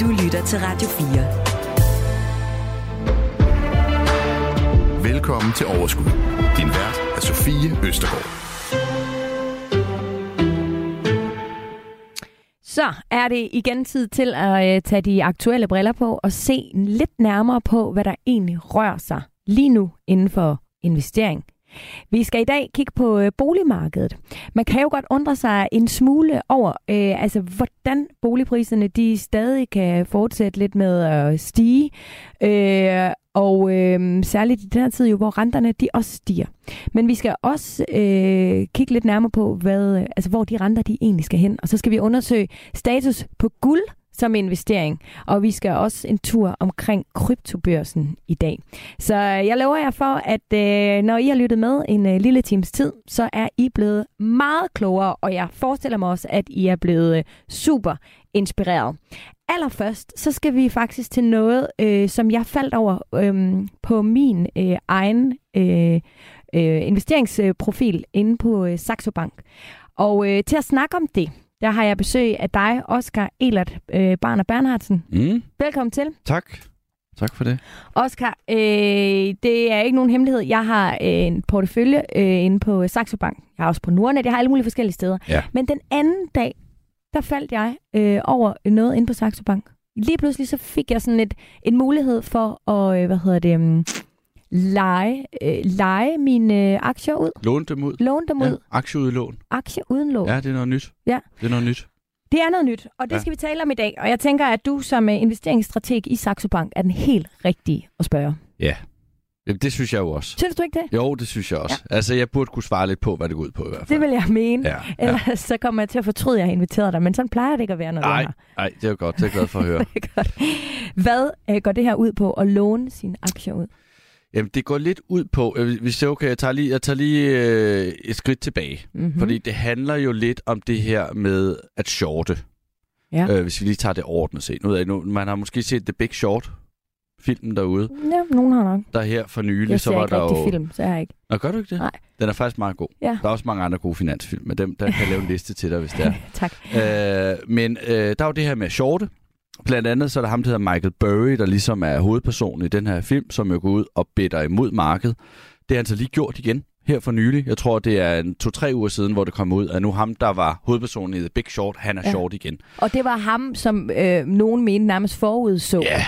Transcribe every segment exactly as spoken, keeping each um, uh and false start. Du lytter til Radio fire. Velkommen til Overskud. Din vært er Sofie Østergaard. Så er det igen tid til at øh, tage de aktuelle briller på og se lidt nærmere på, hvad der egentlig rører sig lige nu inden for investering. Vi skal i dag kigge på øh, boligmarkedet. Man kan jo godt undre sig en smule over, øh, altså hvordan boligpriserne de stadig kan fortsætte lidt med at stige. Øh, og øh, særligt i den her tid, jo, hvor renterne de også stiger. Men vi skal også øh, kigge lidt nærmere på, hvad, altså, hvor de renter de egentlig skal hen. Og så skal vi undersøge status på guld som investering. Og vi skal også en tur omkring kryptobørsen i dag. Så jeg lover jer for, at øh, når I har lyttet med en øh, lille times tid, så er I blevet meget klogere. Og jeg forestiller mig også, at I er blevet øh, super inspireret. Allerførst, så skal vi faktisk til noget, øh, som jeg faldt over øh, på min øh, egen øh, øh, investeringsprofil inde på øh, Saxo Bank. Og øh, til at snakke om det, der har jeg besøg af dig, Oskar øh, Barner Bernhardtsen. Mm. Velkommen til. Tak. Tak for det. Oskar, øh, det er ikke nogen hemmelighed. Jeg har en portefølje øh, inde på Saxo Bank. Jeg har også på Nordnet. Jeg har alle mulige forskellige steder. Ja. Men den anden dag, der faldt jeg øh, over noget inde på Saxo Bank. Lige pludselig så fik jeg sådan et, en mulighed for at, øh, hvad hedder det, um, lege, øh, lege mine øh, aktier ud. Låne dem ud. Låne dem ja. ud. Aktie uden lån. Aktie uden lån. Ja, det er noget nyt. Ja. Det er noget nyt. Det er noget nyt, og det ja. skal vi tale om i dag. Og jeg tænker, at du som øh, investeringsstrateg i Saxo Bank er den helt rigtige at spørge. Ja, det synes jeg jo også. Synes du ikke det? Jo, det synes jeg også. Ja. Altså, jeg burde kunne svare lidt på, hvad det går ud på i hvert fald. Det vil jeg mene. Ja, ja. Ellers så kommer jeg til at fortryde, at jeg har inviteret dig. Men sådan plejer det ikke at være, når nej, du er her. Nej, det er jo godt. Det er glad for at høre. Det er godt. Hvad øh, går det her ud på at låne sine aktier ud? Jamen, det går lidt ud på... Øh, hvis det er okay, jeg tager lige, jeg tager lige øh, et skridt tilbage. Mm-hmm. Fordi det handler jo lidt om det her med at shorte. Ja. Øh, hvis vi lige tager det ordentligt set. Nu ved jeg, nu, man har måske set The Big Short. Filmen derude. Ja, nogen har nok. Der her for nylig, jeg så var der jo... Jeg ser ikke rigtig film, så jeg ikke. Nå, gør du ikke det? Nej. Den er faktisk meget god. Ja. Der er også mange andre gode finansfilm, men dem, der kan jeg lave en liste til dig, hvis det er. Tak. Øh, men øh, der er jo det her med shorte. Blandt andet så er der ham, der hedder Michael Burry, der ligesom er hovedpersonen i den her film, som jo går ud og beder imod markedet. Det har han så lige gjort igen her for nylig. Jeg tror, det er en, to-tre uger siden, hvor det kom ud, at nu ham, der var hovedpersonen i The Big Short, han er ja. short igen. Og det var ham, som øh, nogen mente nærmest forudså. Ja.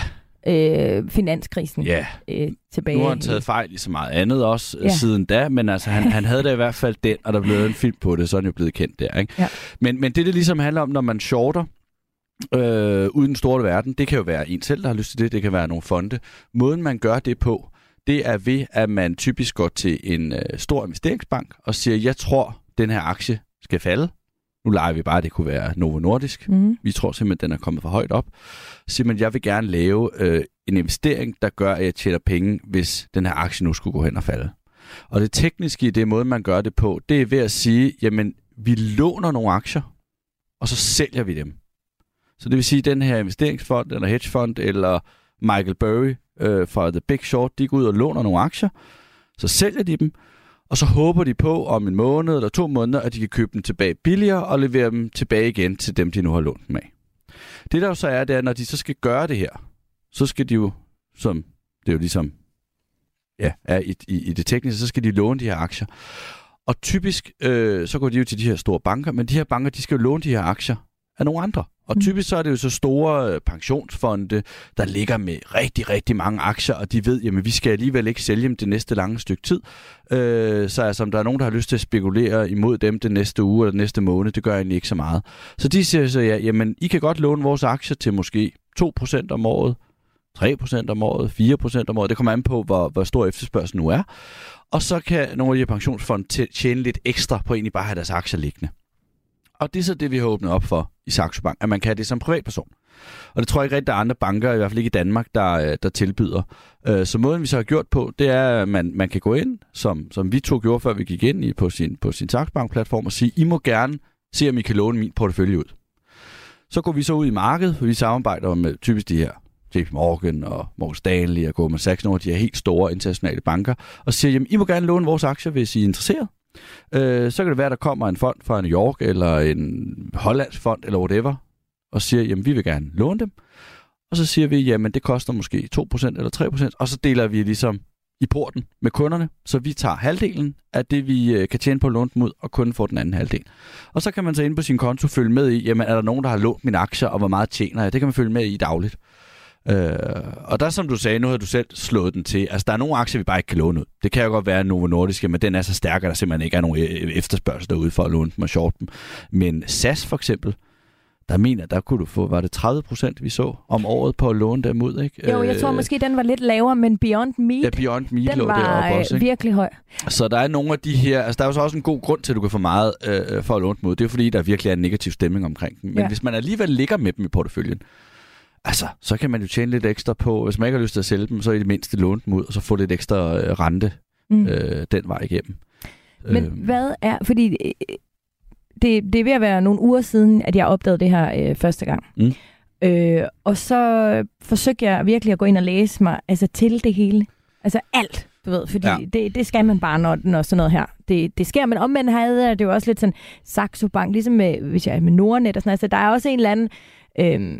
Øh, finanskrisen yeah. øh, tilbage. Nu har han taget fejl i så meget andet også yeah. siden da, men altså han, han havde da i hvert fald den, og der blev en film på det, så er han jo blevet kendt der. Ikke? Ja. Men, men det, det ligesom handler om, når man shorter øh, ude i den store verden, det kan jo være en selv, der har lyst til det, det kan være nogle fonde. Måden, man gør det på, det er ved, at man typisk går til en øh, stor investeringsbank og siger, jeg tror, den her aktie skal falde. Nu leger vi bare, det kunne være Novo Nordisk. Mm. Vi tror simpelthen, den er kommet for højt op. Simpelthen, jeg vil gerne lave øh, en investering, der gør, at jeg tjener penge, hvis den her aktie nu skulle gå hen og falde. Og det tekniske i det måde, man gør det på, det er ved at sige, jamen, vi låner nogle aktier, og så sælger vi dem. Så det vil sige, at den her investeringsfond, eller hedgefond, eller Michael Burry øh, fra The Big Short, de går ud og låner nogle aktier, så sælger de dem, og så håber de på om en måned eller to måneder, at de kan købe dem tilbage billigere og levere dem tilbage igen til dem, de nu har lånt dem af. Det der jo så er, det er, når de så skal gøre det her, så skal de jo, som det jo ligesom ja, er i, i, i det tekniske, så skal de låne de her aktier. Og typisk, øh, så går de jo til de her store banker, men de her banker, de skal jo låne de her aktier af nogle andre. Og typisk så er det jo så store pensionsfonde, der ligger med rigtig, rigtig mange aktier, og de ved, jamen vi skal alligevel ikke sælge dem det næste lange stykke tid. Øh, så altså, om der er nogen, der har lyst til at spekulere imod dem den næste uge eller den næste måned, det gør egentlig ikke så meget. Så de siger så, ja, jamen I kan godt låne vores aktier til måske to procent om året, tre procent om året, fire procent om året. Det kommer an på, hvor, hvor stor efterspørgsel nu er. Og så kan nogle af de her pensionsfonde tjene lidt ekstra på egentlig bare at have deres aktier liggende. Og det er så det, vi har åbnet op for i Saxo Bank, at man kan det som privatperson. Og det tror jeg ikke rigtig, der er andre banker, i hvert fald ikke i Danmark, der, der tilbyder. Så måden, vi så har gjort på, det er, at man, man kan gå ind, som, som vi to gjorde, før vi gik ind i, på sin, på sin Saxo Bank-platform, og sige, I må gerne se, om I kan låne min portefølje ud. Så går vi så ud i markedet, for vi samarbejder med typisk de her J P Morgan og Morgan Stanley og Goldman Sachs, nogle af de her helt store internationale banker, og siger, jamen I må gerne låne vores aktier, hvis I er interesseret. Øh, så kan det være, at der kommer en fond fra New York eller en hollandsk fond eller whatever og siger, jamen vi vil gerne låne dem. og så siger vi, jamen det koster måske to procent eller tre procent, og så deler vi ligesom i porten med kunderne, så vi tager halvdelen af det, vi kan tjene på at låne dem ud, og kunden får den anden halvdel. Og så kan man så inde på sin konto følge med i, jamen er der nogen, der har lånt mine aktier, og hvor meget tjener jeg? Det kan man følge med i dagligt. Øh, og der, som du sagde, nu har du selv slået den til. Altså, der er nogle aktier, vi bare ikke kan låne ud. Det kan jo godt være Novo Nordisk, men den er så stærk, at der simpelthen ikke er nogen efterspørgsel derude for at låne dem og shorte dem. Men S A S for eksempel, der mener, der kunne du få, var det tredive procent, vi så om året på at låne dem ud, ikke? Jo, jeg tror måske, den var lidt lavere, men Beyond Meat, ja, Beyond Meat den var også, virkelig høj. Så der er nogle af de her, altså der er jo så også en god grund til, at du kan få meget øh, for at låne dem ud. Det er fordi, der virkelig er en negativ stemning omkring dem. Men ja. Hvis man alligevel ligger med dem i porteføljen, altså, så kan man jo tjene lidt ekstra på, hvis man ikke har lyst til at sælge dem, så i det mindste låne dem ud, og så få lidt ekstra rente mm. øh, den vej igennem. Men øh. hvad er, fordi det, det er ved at være nogle uger siden, at jeg opdagede det her øh, første gang. Mm. Øh, og så forsøgte jeg virkelig at gå ind og læse mig altså til det hele. Altså alt, du ved, fordi ja. det, det skal man bare, når, når sådan noget her. Det, det sker, men omvendt havde jeg det jo også lidt sådan Saxo Bank, ligesom med, hvis jeg er med Nordnet og sådan noget. Så der er også en eller anden... Øh,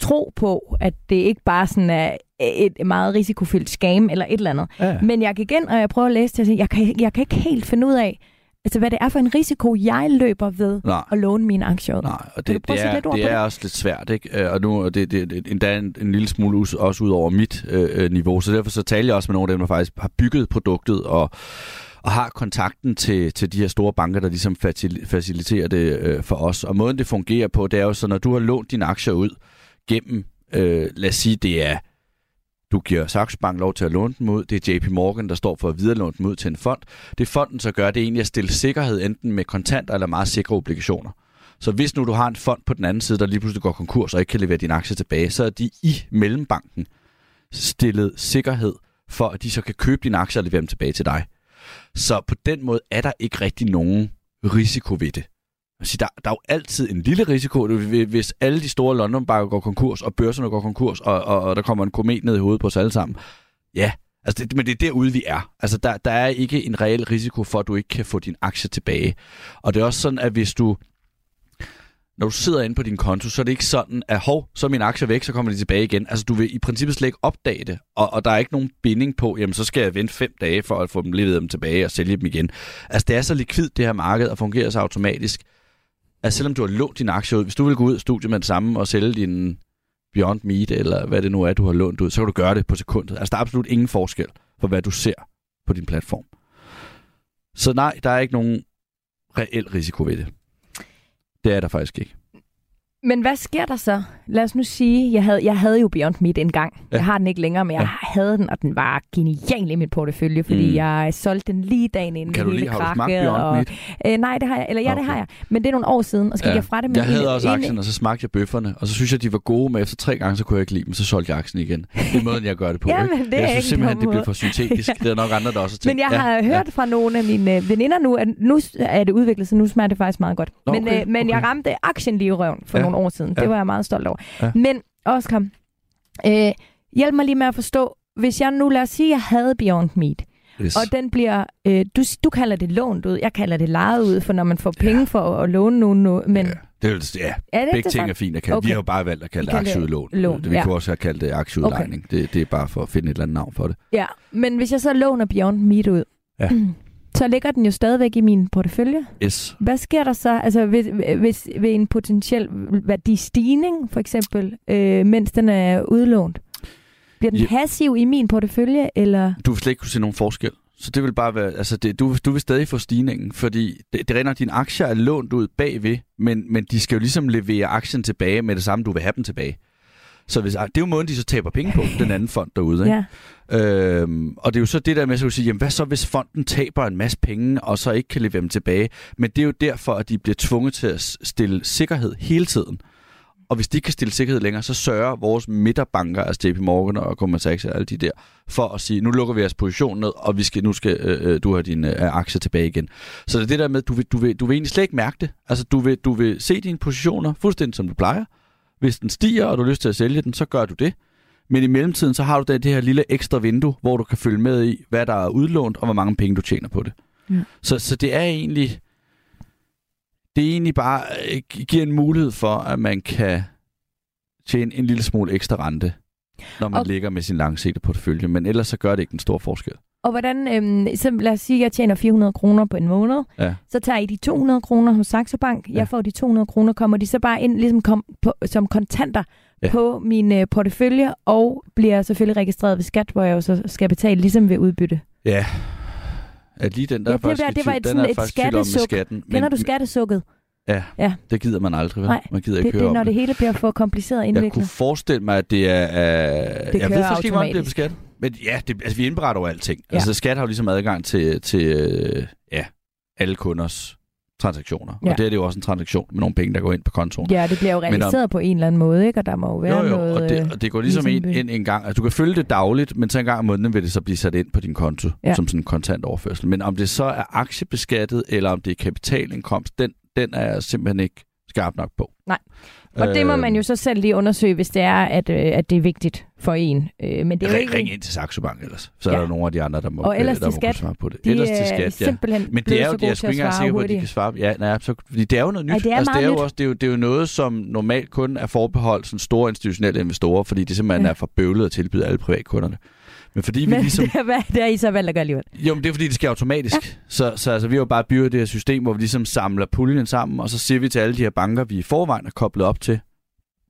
tro på, at det ikke bare sådan er et meget risikofyldt scam eller et eller andet. Ja. Men jeg gik ind, og jeg prøver at læse det, og sige, jeg kan, jeg kan ikke helt finde ud af, altså, hvad det er for en risiko, jeg løber ved Nej. At låne mine aktier. Nej, og det, det, er, det er også lidt svært, ikke? Og nu og det, det, det, endda en, en lille smule us, også ud over mit øh, niveau, så derfor så taler jeg også med nogle af dem, der faktisk har bygget produktet og og har kontakten til, til de her store banker, der ligesom faciliterer det øh, for os. Og måden, det fungerer på, det er jo så, når du har lånt dine aktier ud, gennem, øh, lad os sige, det er, du giver Saxo Bank lov til at låne dem ud, det er J P Morgan, der står for at viderelåne dem ud til en fond. Det fonden så gør, det er egentlig at stille sikkerhed enten med kontanter eller meget sikre obligationer. Så hvis nu du har en fond på den anden side, der lige pludselig går konkurs og ikke kan levere dine aktier tilbage, så er de i mellembanken stillet sikkerhed for, at de så kan købe dine aktier og levere dem tilbage til dig. Så på den måde er der ikke rigtig nogen risiko ved det. Der, der er jo altid en lille risiko, hvis alle de store London-banker går konkurs, og børserne går konkurs, og, og, og der kommer en komet ned i hovedet på os alle sammen. Ja, altså det, men det er derude, vi er. Altså der, der er ikke en reel risiko for, at du ikke kan få din aktie tilbage. Og det er også sådan, at hvis du... Når du sidder inde på din konto, så er det ikke sådan, at hov, så er mine aktier væk, så kommer de tilbage igen. Altså du vil i princippet slet ikke opdage det, og, og der er ikke nogen binding på, jamen så skal jeg vente fem dage for at få dem leveret dem tilbage og sælge dem igen. Altså det er så likvidt, det her marked, og fungerer så automatisk. Altså selvom du har lånt dine aktier ud, hvis du vil gå ud af studiet med det samme og sælge din Beyond Meat, eller hvad det nu er, du har lånt ud, så kan du gøre det på sekundet. Altså der er absolut ingen forskel på, hvad du ser på din platform. Så nej, der er ikke nogen reel risiko ved det. Det er der faktisk ikke. Men hvad sker der så? Lad os nu sige, jeg havde, jeg havde jo Beyond Meat engang. Ja. Jeg har den ikke længere, men jeg ja. havde den, og den var genial i mit portefølje, fordi mm. jeg solgte den lige dagen inden. Kan du lige have smagt Beyond og, Meat? Øh, nej, det har jeg. Eller ja, okay. Det har jeg. Men det er nogle år siden, og så gik ja. jeg fra det med Jeg en, havde også aktien, en... og så smagte jeg bøfferne, og så synes jeg, de var gode, men efter tre gange, så kunne jeg ikke lide dem, så solgte jeg aktien igen. Det er måden, jeg gør det på. Jamen, det jeg synes simpelthen, det bliver for syntetisk. Det er nok andre, der også tænker. Men jeg har ja. hørt ja. fra nogle af mine veninder nu, at nu er det udviklet, så nu smager det faktisk meget godt. Nå, men, okay, øh, men okay. jeg ramte aktien lige i røven for ja. nogle år siden. Ja. Det var jeg meget stolt over. Ja. Men Oskar, øh, hjælp mig lige med at forstå, hvis jeg nu, lad os sige, jeg havde Beyond Meat, yes. og den bliver, øh, du, du kalder det lånt ud, jeg kalder det lejet ud, for når man får penge ja. for at, at låne nogen, men... Ja. Det er, det, ja. er det begge ting er fint at kalde. Okay. Vi har jo bare valgt at kalde det aktieudlån. Lån, vi ja. kunne også have kaldt det aktieudlejning. Okay. Det, det er bare for at finde et eller andet navn for det. Ja, men hvis jeg så låner Beyond Meat ud, ja. mm, så ligger den jo stadigvæk i min portefølje. Yes. Hvad sker der så? Altså hvis, hvis ved en potentiel værdistigning for eksempel, øh, mens den er udlånt, bliver den yep. passiv i min portefølje eller? Du vil slet ikke kunne se nogen forskel. Så det vil bare være, altså det, du, du vil stadig få stigningen, fordi det, det render, dine aktier er lånt ud bagved, men men de skal jo ligesom levere aktien tilbage med det samme, du vil have dem tilbage. Så hvis, det er jo måden, de så taber penge på, den anden fond derude. Ikke? Ja. Øhm, og det er jo så det der med, at sige, jamen hvad så, hvis fonden taber en masse penge, og så ikke kan levere dem tilbage? Men det er jo derfor, at de bliver tvunget til at stille sikkerhed hele tiden. Og hvis de ikke kan stille sikkerhed længere, så sørger vores midterbanker, altså J P Morgan og Goldman Sachs og alle de der, for at sige, nu lukker vi jeres position ned, og vi skal, nu skal øh, du have dine øh, aktier tilbage igen. Så det er det der med, at du vil, du, vil, du vil egentlig slet ikke mærke det. Altså du vil, du vil se dine positioner fuldstændig som du plejer. Hvis den stiger, og du har lyst til at sælge den, så gør du det. Men i mellemtiden, så har du da det her lille ekstra vindue, hvor du kan følge med i, hvad der er udlånt, og hvor mange penge, du tjener på det. Ja. Så, så det er egentlig det er egentlig bare giver en mulighed for, at man kan tjene en lille smule ekstra rente, når man og... ligger med sin langsigtede portefølje, men ellers så gør det ikke den store forskel. Og hvordan, øhm, så lad os sige, at jeg tjener fire hundrede kroner på en måned, ja. Så tager I de to hundrede kroner hos Saxo Bank, jeg ja. får de to hundrede kroner, kommer de så bare ind ligesom kom, på, som kontanter ja. på min øh, portefølje, og bliver selvfølgelig registreret ved skat, hvor jeg jo så skal betale ligesom ved udbytte. Ja, at lige den der ja, det, faktisk, det var et, den er et faktisk tvivl om med skatten. Kender du skattesukket? Ja, ja, det gider man aldrig. Nej, man gider ikke det, høre det er, når det hele bliver for kompliceret indviklet. Jeg kunne forestille mig, at det er... Øh, det jeg ved faktisk ikke, hvordan det bliver beskattet. Men ja, det, altså, vi indberetter over alting. Ja. Altså, skat har jo ligesom adgang til, til øh, ja, alle kunders transaktioner. Ja. Og det er det jo også en transaktion med nogle penge, der går ind på kontoen. Ja, det bliver jo realiseret om, på en eller anden måde, ikke? Og der må jo være jo, jo, noget... Og det, og det går ligesom ind en, en gang... Altså, du kan følge det dagligt, men så en gang om måneden vil det så blive sat ind på din konto, ja. som sådan en kontantoverførsel. Men om det så er aktiebeskattet, eller om det er kapitalindkomst, den den er jeg simpelthen ikke skarp nok på. Nej, og øh, det må man jo så selv lige undersøge, hvis det er, at, øh, at det er vigtigt for en. Øh, men det er ring, ikke... ring ind til Saxo Bank ellers, så ja. er der nogle af de andre, der må, og ellers der til må skat, kunne svare på det. De, ellers til skat, de ja. Men det er jo, det er sgu ikke engang sikker på, at de kan svare. Ja, nej, så, det er jo noget nyt. Ej, det, er altså, det, er jo også, det, er jo, det er jo noget, som normalt kun er forbeholdt sådan store institutionelle investorer, fordi det simpelthen ja. er for bøvlet at tilbyde alle privatkunderne. Men fordi vi men ligesom... det har I så valgt at gøre alligevel. Jo, men det er fordi, det sker automatisk. Ja. Så, så altså, vi har jo bare bygget det her system, hvor vi ligesom samler puljen sammen, og så siger vi til alle de her banker, vi i forvejen er koblet op til,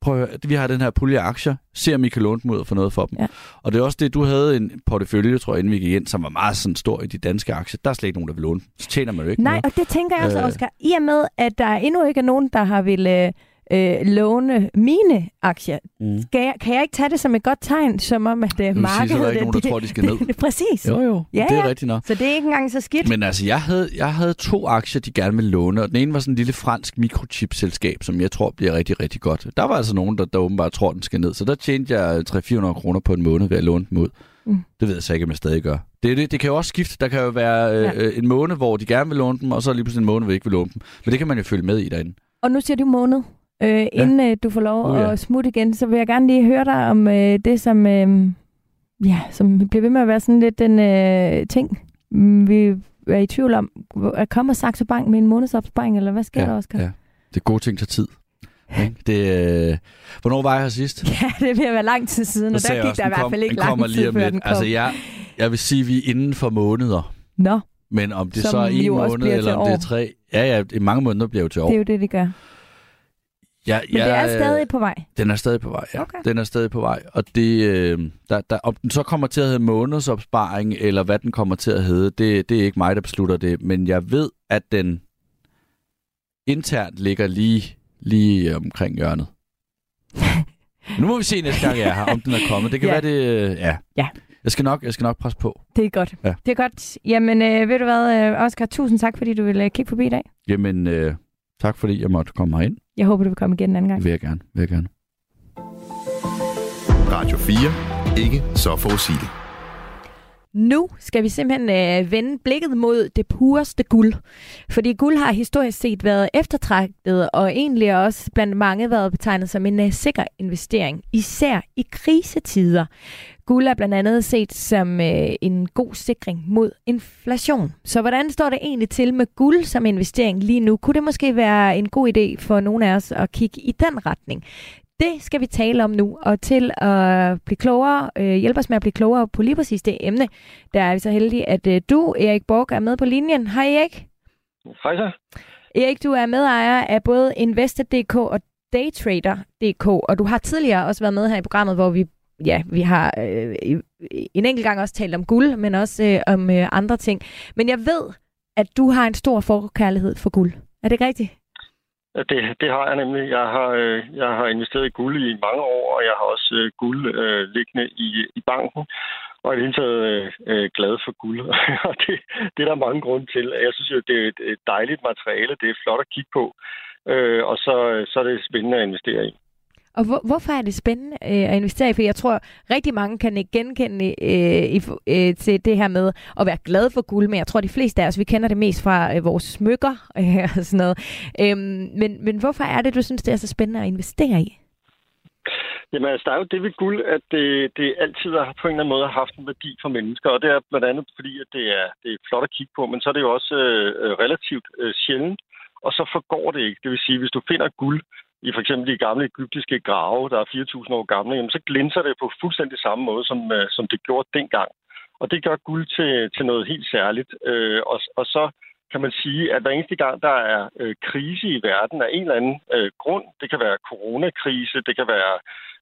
prøv at høre, vi har den her pulje af aktier, se om I kan låne dem ud og få noget for dem. Ja. Og det er også det, du havde en portefølje, tror jeg, inden vi gik ind, som var meget sådan stor i de danske aktier. Der er slet ikke nogen, der vil låne. Så tjener man jo ikke. Nej, noget. Og det tænker jeg også, øh... Oskar. I og med, at der endnu ikke er nogen, der har ville... Øh, låne mine aktier. Mm. Jeg, kan jeg ikke tage det som et godt tegn, som om, at det markedet... Sige, så er der ikke nogen, der det, tror, de skal ned. Det, præcis. Jo, jo. Ja, det er ja. rigtigt nok. Så det er ikke engang så skidt. Men altså, jeg havde, jeg havde to aktier, de gerne ville låne, og den ene var sådan en lille fransk mikrochipselskab, som jeg tror bliver rigtig, rigtig godt. Der var altså nogen, der, der åbenbart tror, den skal ned, så der tjente jeg tre hundrede til fire hundrede kroner på en måned ved at låne dem ud. Mm. Det ved jeg så ikke, om jeg stadig gør. Det, det, det kan jo også skifte. Der kan jo være øh, ja. en måned, hvor de gerne vil låne dem, og så lige pludselig en måned, hvor de ikke vil låne dem. Men det kan man jo følge med i derinde. Og nu siger du måned. Øh, inden ja. øh, du får lov oh, ja. at smutte igen, så vil jeg gerne lige høre dig om øh, det, som, øh, ja, som bliver ved med at være sådan lidt den øh, ting, vi er i tvivl om. Kommer Saxo Bank med en månedsopsparing, eller hvad sker ja, der, Oskar? Ja, det er gode ting til tid. Det, øh, hvornår var jeg her sidst? Ja, det vil være lang tid siden, og der gik også, der i hvert fald ikke lang tid, før den kom. Altså, jeg, jeg vil sige, at vi er inden for måneder. Nå. Men om det som så er en måned, eller om år. Det er tre... Ja, ja, i mange måneder bliver jo til år. Det er jo det, det gør. Ja, men jeg, det er stadig på vej? Den er stadig på vej, ja. Okay. Den er stadig på vej. Og det, øh, der, der, om den så kommer til at hedde månedsopsparing, eller hvad den kommer til at hedde, det, det er ikke mig, der beslutter det. Men jeg ved, at den internt ligger lige, lige omkring hjørnet. Nu må vi se næste gang, jeg er her, om den er kommet. Det kan ja. være, det... Øh, ja. ja. Jeg skal nok, jeg skal nok presse på. Det er godt. Ja. Det er godt. Jamen, øh, ved du hvad, Oskar, tusind tak, fordi du ville kigge forbi i dag. Jamen, øh, tak fordi jeg måtte komme herind. Jeg håber, du vil komme igen en anden gang. Vil jeg gerne, vil jeg gerne. Radio fire. Ikke så forudsigeligt. Nu skal vi simpelthen øh, vende blikket mod det pureste guld. Fordi guld har historisk set været eftertragtet, og egentlig også blandt mange været betegnet som en øh, sikker investering, især i krisetider. Guld er blandt andet set som øh, en god sikring mod inflation. Så hvordan står det egentlig til med guld som investering lige nu? Kunne det måske være en god idé for nogle af os at kigge i den retning? Det skal vi tale om nu, og til at blive klogere, øh, hjælpe os med at blive klogere på lige præcis det emne. Der er vi så heldige, at øh, du, Erik Borg, er med på linjen. Hej Erik. Hej så. Erik, du er medejer af både Invested punktum d k og Daytrader punktum d k, og du har tidligere også været med her i programmet, hvor vi Ja, vi har øh, en enkelt gang også talt om guld, men også øh, om øh, andre ting. Men jeg ved, at du har en stor forkærlighed for guld. Er det rigtigt? Det, det har jeg nemlig. Jeg har, øh, jeg har investeret i guld i mange år, og jeg har også øh, guld øh, liggende i, i banken. Og jeg er helt taget øh, glad for guld. Og det, det er der mange grunde til. Jeg synes jo, det er et dejligt materiale. Det er flot at kigge på. Øh, og så, så er det spændende at investere i. Og hvor, hvorfor er det spændende øh, at investere i? For jeg tror, rigtig mange kan ikke genkende øh, i, øh, til det her med at være glad for guld, men jeg tror, de fleste af os, vi kender det mest fra øh, vores smykker øh, og sådan noget. Øhm, men, men hvorfor er det, du synes, det er så spændende at investere i? Jamen, altså, der er jo det ved guld, at det, det altid har på en eller anden måde haft en værdi for mennesker, og det er blandt andet fordi, at det er, det er flot at kigge på, men så er det jo også øh, relativt øh, sjældent, og så forgår det ikke. Det vil sige, hvis du finder guld, i for eksempel de gamle egyptiske grave, der er fire tusind år gamle, jamen, så glinser det på fuldstændig samme måde, som, som det gjorde dengang. Og det gør guld til, til noget helt særligt. Øh, og, og så kan man sige, at hver eneste gang, der er øh, krise i verden af en eller anden øh, grund, det kan være coronakrise, det kan være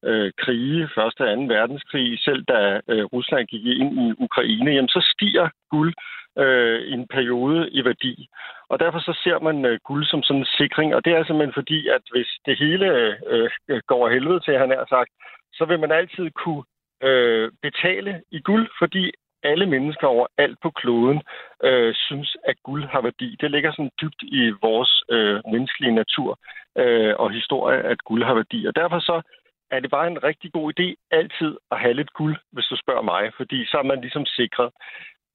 øh, krige, første og anden verdenskrig, selv da øh, Rusland gik ind i Ukraine, jamen, så stiger guld øh, en periode i værdi. Og derfor så ser man øh, guld som sådan en sikring, og det er simpelthen fordi, at hvis det hele øh, går af helvede til, han har sagt, så vil man altid kunne øh, betale i guld, fordi alle mennesker overalt på kloden øh, synes, at guld har værdi. Det ligger sådan dybt i vores øh, menneskelige natur øh, og historie, at guld har værdi. Og derfor så er det bare en rigtig god idé altid at have lidt guld, hvis du spørger mig, fordi så er man ligesom sikret.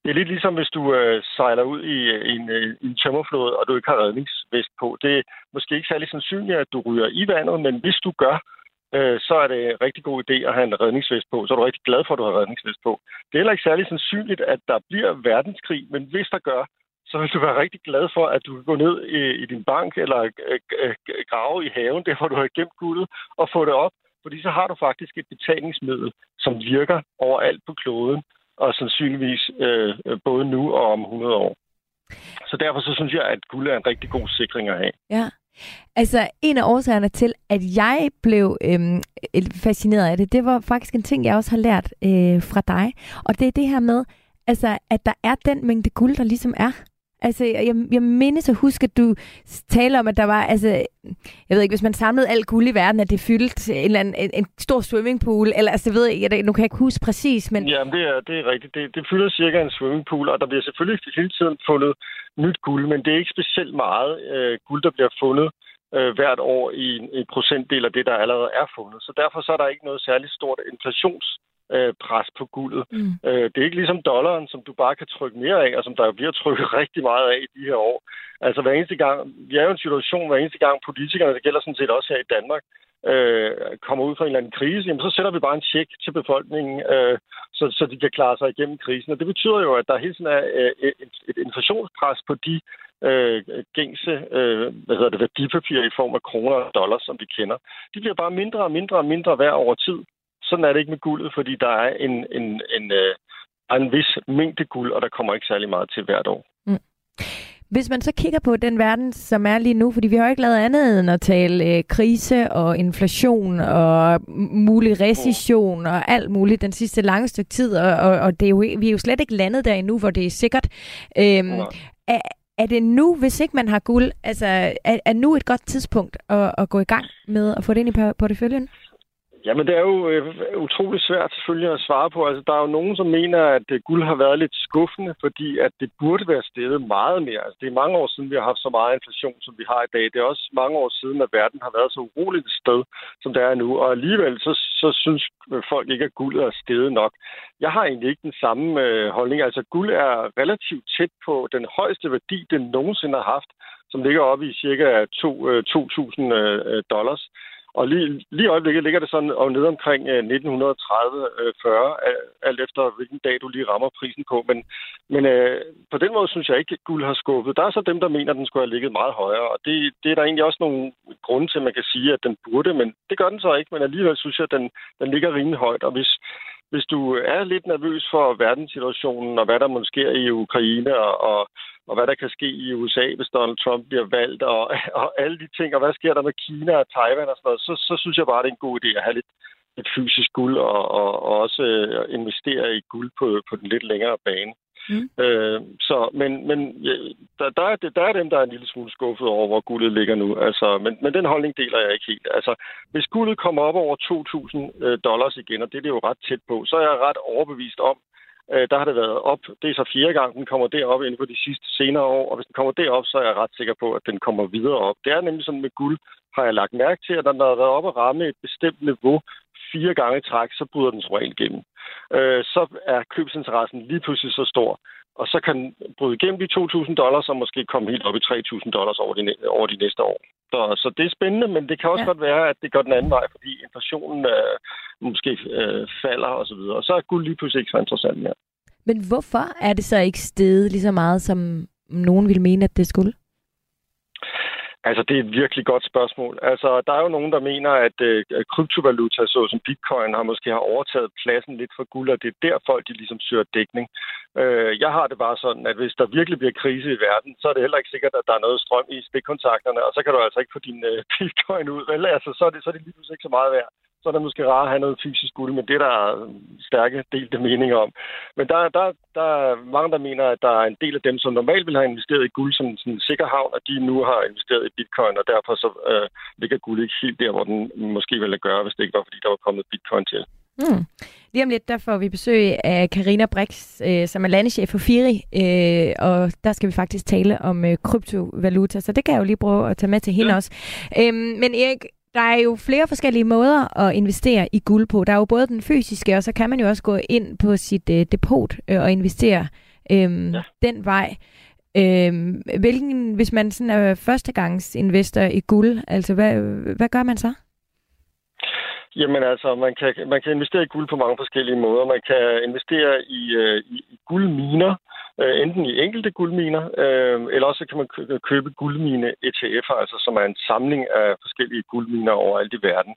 Det er lidt ligesom, hvis du øh, sejler ud i en, øh, en tømmerflåde, og du ikke har redningsvest på. Det er måske ikke særlig sandsynligt, at du ryger i vandet, men hvis du gør, så er det en rigtig god idé at have en redningsvest på. Så er du rigtig glad for, at du har redningsvest på. Det er heller ikke særlig sandsynligt, at der bliver verdenskrig, men hvis der gør, så vil du være rigtig glad for, at du kan gå ned i din bank eller grave i haven, der hvor du har gemt guldet, og få det op. Fordi så har du faktisk et betalingsmiddel, som virker overalt på kloden, og sandsynligvis både nu og om hundrede år. Så derfor så synes jeg, at guld er en rigtig god sikring at have. Ja. Altså, en af årsagerne til, at jeg blev øhm, fascineret af det, det var faktisk en ting, jeg også har lært øh, fra dig. Og det er det her med, altså, at der er den mængde guld, der ligesom er. Altså, jeg, jeg mindes at huske, at du taler om, at der var, altså, jeg ved ikke, hvis man samlede alt guld i verden, at det fyldte en, eller anden, en, en stor swimmingpool, eller, altså, jeg ved ikke, nu kan jeg ikke huske præcis, men... Jamen, det er, det er rigtigt. Det, det fylder cirka en swimmingpool, og der bliver selvfølgelig hele tiden fundet nyt guld, men det er ikke specielt meget øh, guld, der bliver fundet øh, hvert år i en, en procentdel af det, der allerede er fundet. Så derfor så er der ikke noget særligt stort inflations pres på guldet. Mm. Det er ikke ligesom dollaren, som du bare kan trykke mere af, og som der bliver trykket rigtig meget af i de her år. Altså hver eneste gang, vi er jo en situation, hver eneste gang politikerne, det gælder sådan set også her i Danmark, øh, kommer ud fra en eller anden krise, jamen, så sender vi bare en tjek til befolkningen, øh, så, så de kan klare sig igennem krisen. Og det betyder jo, at der hele tiden er et, et inflationspres på de øh, gængse øh, hvad hedder det, værdipapirer i form af kroner og dollars, som vi kender. De bliver bare mindre og mindre og mindre hver over tid. Sådan er det ikke med guldet, fordi der er en, en, en, en, en vis mængde guld, og der kommer ikke særlig meget til hvert år. Mm. Hvis man så kigger på den verden, som er lige nu, fordi vi har jo ikke lavet andet end at tale øh, krise og inflation og mulig recession mm. og alt muligt den sidste lange stykke tid, og, og, og det er jo, vi er jo slet ikke landet der endnu, hvor det er sikkert. Øhm, mm. er, er det nu, hvis ikke man har guld, altså er, er nu et godt tidspunkt at, at gå i gang med at få det ind i porteføljen? Jamen, det er jo øh, utrolig svært selvfølgelig at svare på. Altså, der er jo nogen, som mener, at øh, guld har været lidt skuffende, fordi at det burde være steget meget mere. Altså, det er mange år siden, vi har haft så meget inflation, som vi har i dag. Det er også mange år siden, at verden har været så uroligt et sted, som det er nu. Og alligevel, så, så synes folk ikke, at guld er steget nok. Jeg har egentlig ikke den samme øh, holdning. Altså, guld er relativt tæt på den højeste værdi, den nogensinde har haft, som ligger oppe i cirka to tusind dollars. Og lige, lige i øjeblikket ligger det sådan og nede omkring nitten tredive til fyrre, alt efter hvilken dag du lige rammer prisen på. Men, men øh, på den måde synes jeg ikke, at guld har skubbet. Der er så dem, der mener, at den skulle have ligget meget højere. Og det, det er der egentlig også nogle grunde til, at man kan sige, at den burde. Men det gør den så ikke, men alligevel synes jeg, at den, den ligger rimelig højt. Og hvis, hvis du er lidt nervøs for verdenssituationen og hvad der måske sker i Ukraine og... og og hvad der kan ske i U S A, hvis Donald Trump bliver valgt, og, og alle de ting, og hvad sker der med Kina og Taiwan og sådan noget, så, så synes jeg bare, det er en god idé at have lidt, lidt fysisk guld, og, og, og også investere i guld på, på den lidt længere bane. Mm. Øh, så, men men der, der, er, der er dem, der er en lille smule skuffet over, hvor guldet ligger nu, altså, men, men den holdning deler jeg ikke helt. Altså, hvis guldet kommer op over to tusind dollars igen, og det er det jo ret tæt på, så er jeg ret overbevist om, der har det været op. Det er så fjerde gang, den kommer derop inden for de sidste senere år, og hvis den kommer derop, så er jeg ret sikker på, at den kommer videre op. Det er nemlig sådan med guld, har jeg lagt mærke til, at når den har været op at ramme et bestemt niveau fire gange i træk, så bryder den som regel igennem. Så er købsinteressen lige pludselig så stor, og så kan den bryde igennem de to tusind dollars, og måske komme helt op i tre tusind dollars over de, over de næste år. Så, så det er spændende, men det kan også ja. godt være, at det går den anden vej, fordi inflationen øh, måske øh, falder og så videre. Og så er guld lige pludselig ikke så interessant mere. Men hvorfor er det så ikke steget lige så meget, som nogen ville mene, at det skulle? Altså, det er et virkelig godt spørgsmål. Altså, der er jo nogen, der mener, at øh, kryptovaluta, såsom bitcoin, har måske har overtaget pladsen lidt for guld, og det er der folk, de ligesom søger dækning. Øh, jeg har det bare sådan, at hvis der virkelig bliver krise i verden, så er det heller ikke sikkert, at der er noget strøm i stikkontakterne, og så kan du altså ikke få din øh, bitcoin ud. Vel, altså, så er det, så er det lige pludselig ikke så meget værd. Så er det måske rart at have noget fysisk guld, men det der er stærke delte meninger om. Men der, der, der er mange, der mener, at der er en del af dem, som normalt ville have investeret i guld som en sikker havn, og de nu har investeret i bitcoin, og derfor så øh, ligger guld ikke helt der, hvor den måske ville gøre, hvis det ikke var, fordi der var kommet bitcoin til. Mm. Lige om lidt, der får vi besøg af Karina Brix, øh, som er landeschef for FIRI, øh, og der skal vi faktisk tale om øh, kryptovaluta, så det kan jeg jo lige prøve at tage med til hende ja. også. Øhm, men Erik, der er jo flere forskellige måder at investere i guld på. Der er jo både den fysiske, og så kan man jo også gå ind på sit øh, depot øh, og investere øhm, ja. den vej. Øhm, hvilken, hvis man sådan er førstegangsinvestor i guld, altså hvad, hvad gør man så? Jamen altså, man kan, man kan investere i guld på mange forskellige måder. Man kan investere i, øh, i guldminer. Enten i enkelte guldminer, øh, eller også kan man købe guldmine-E T F'er, altså som er en samling af forskellige guldminer overalt i verden.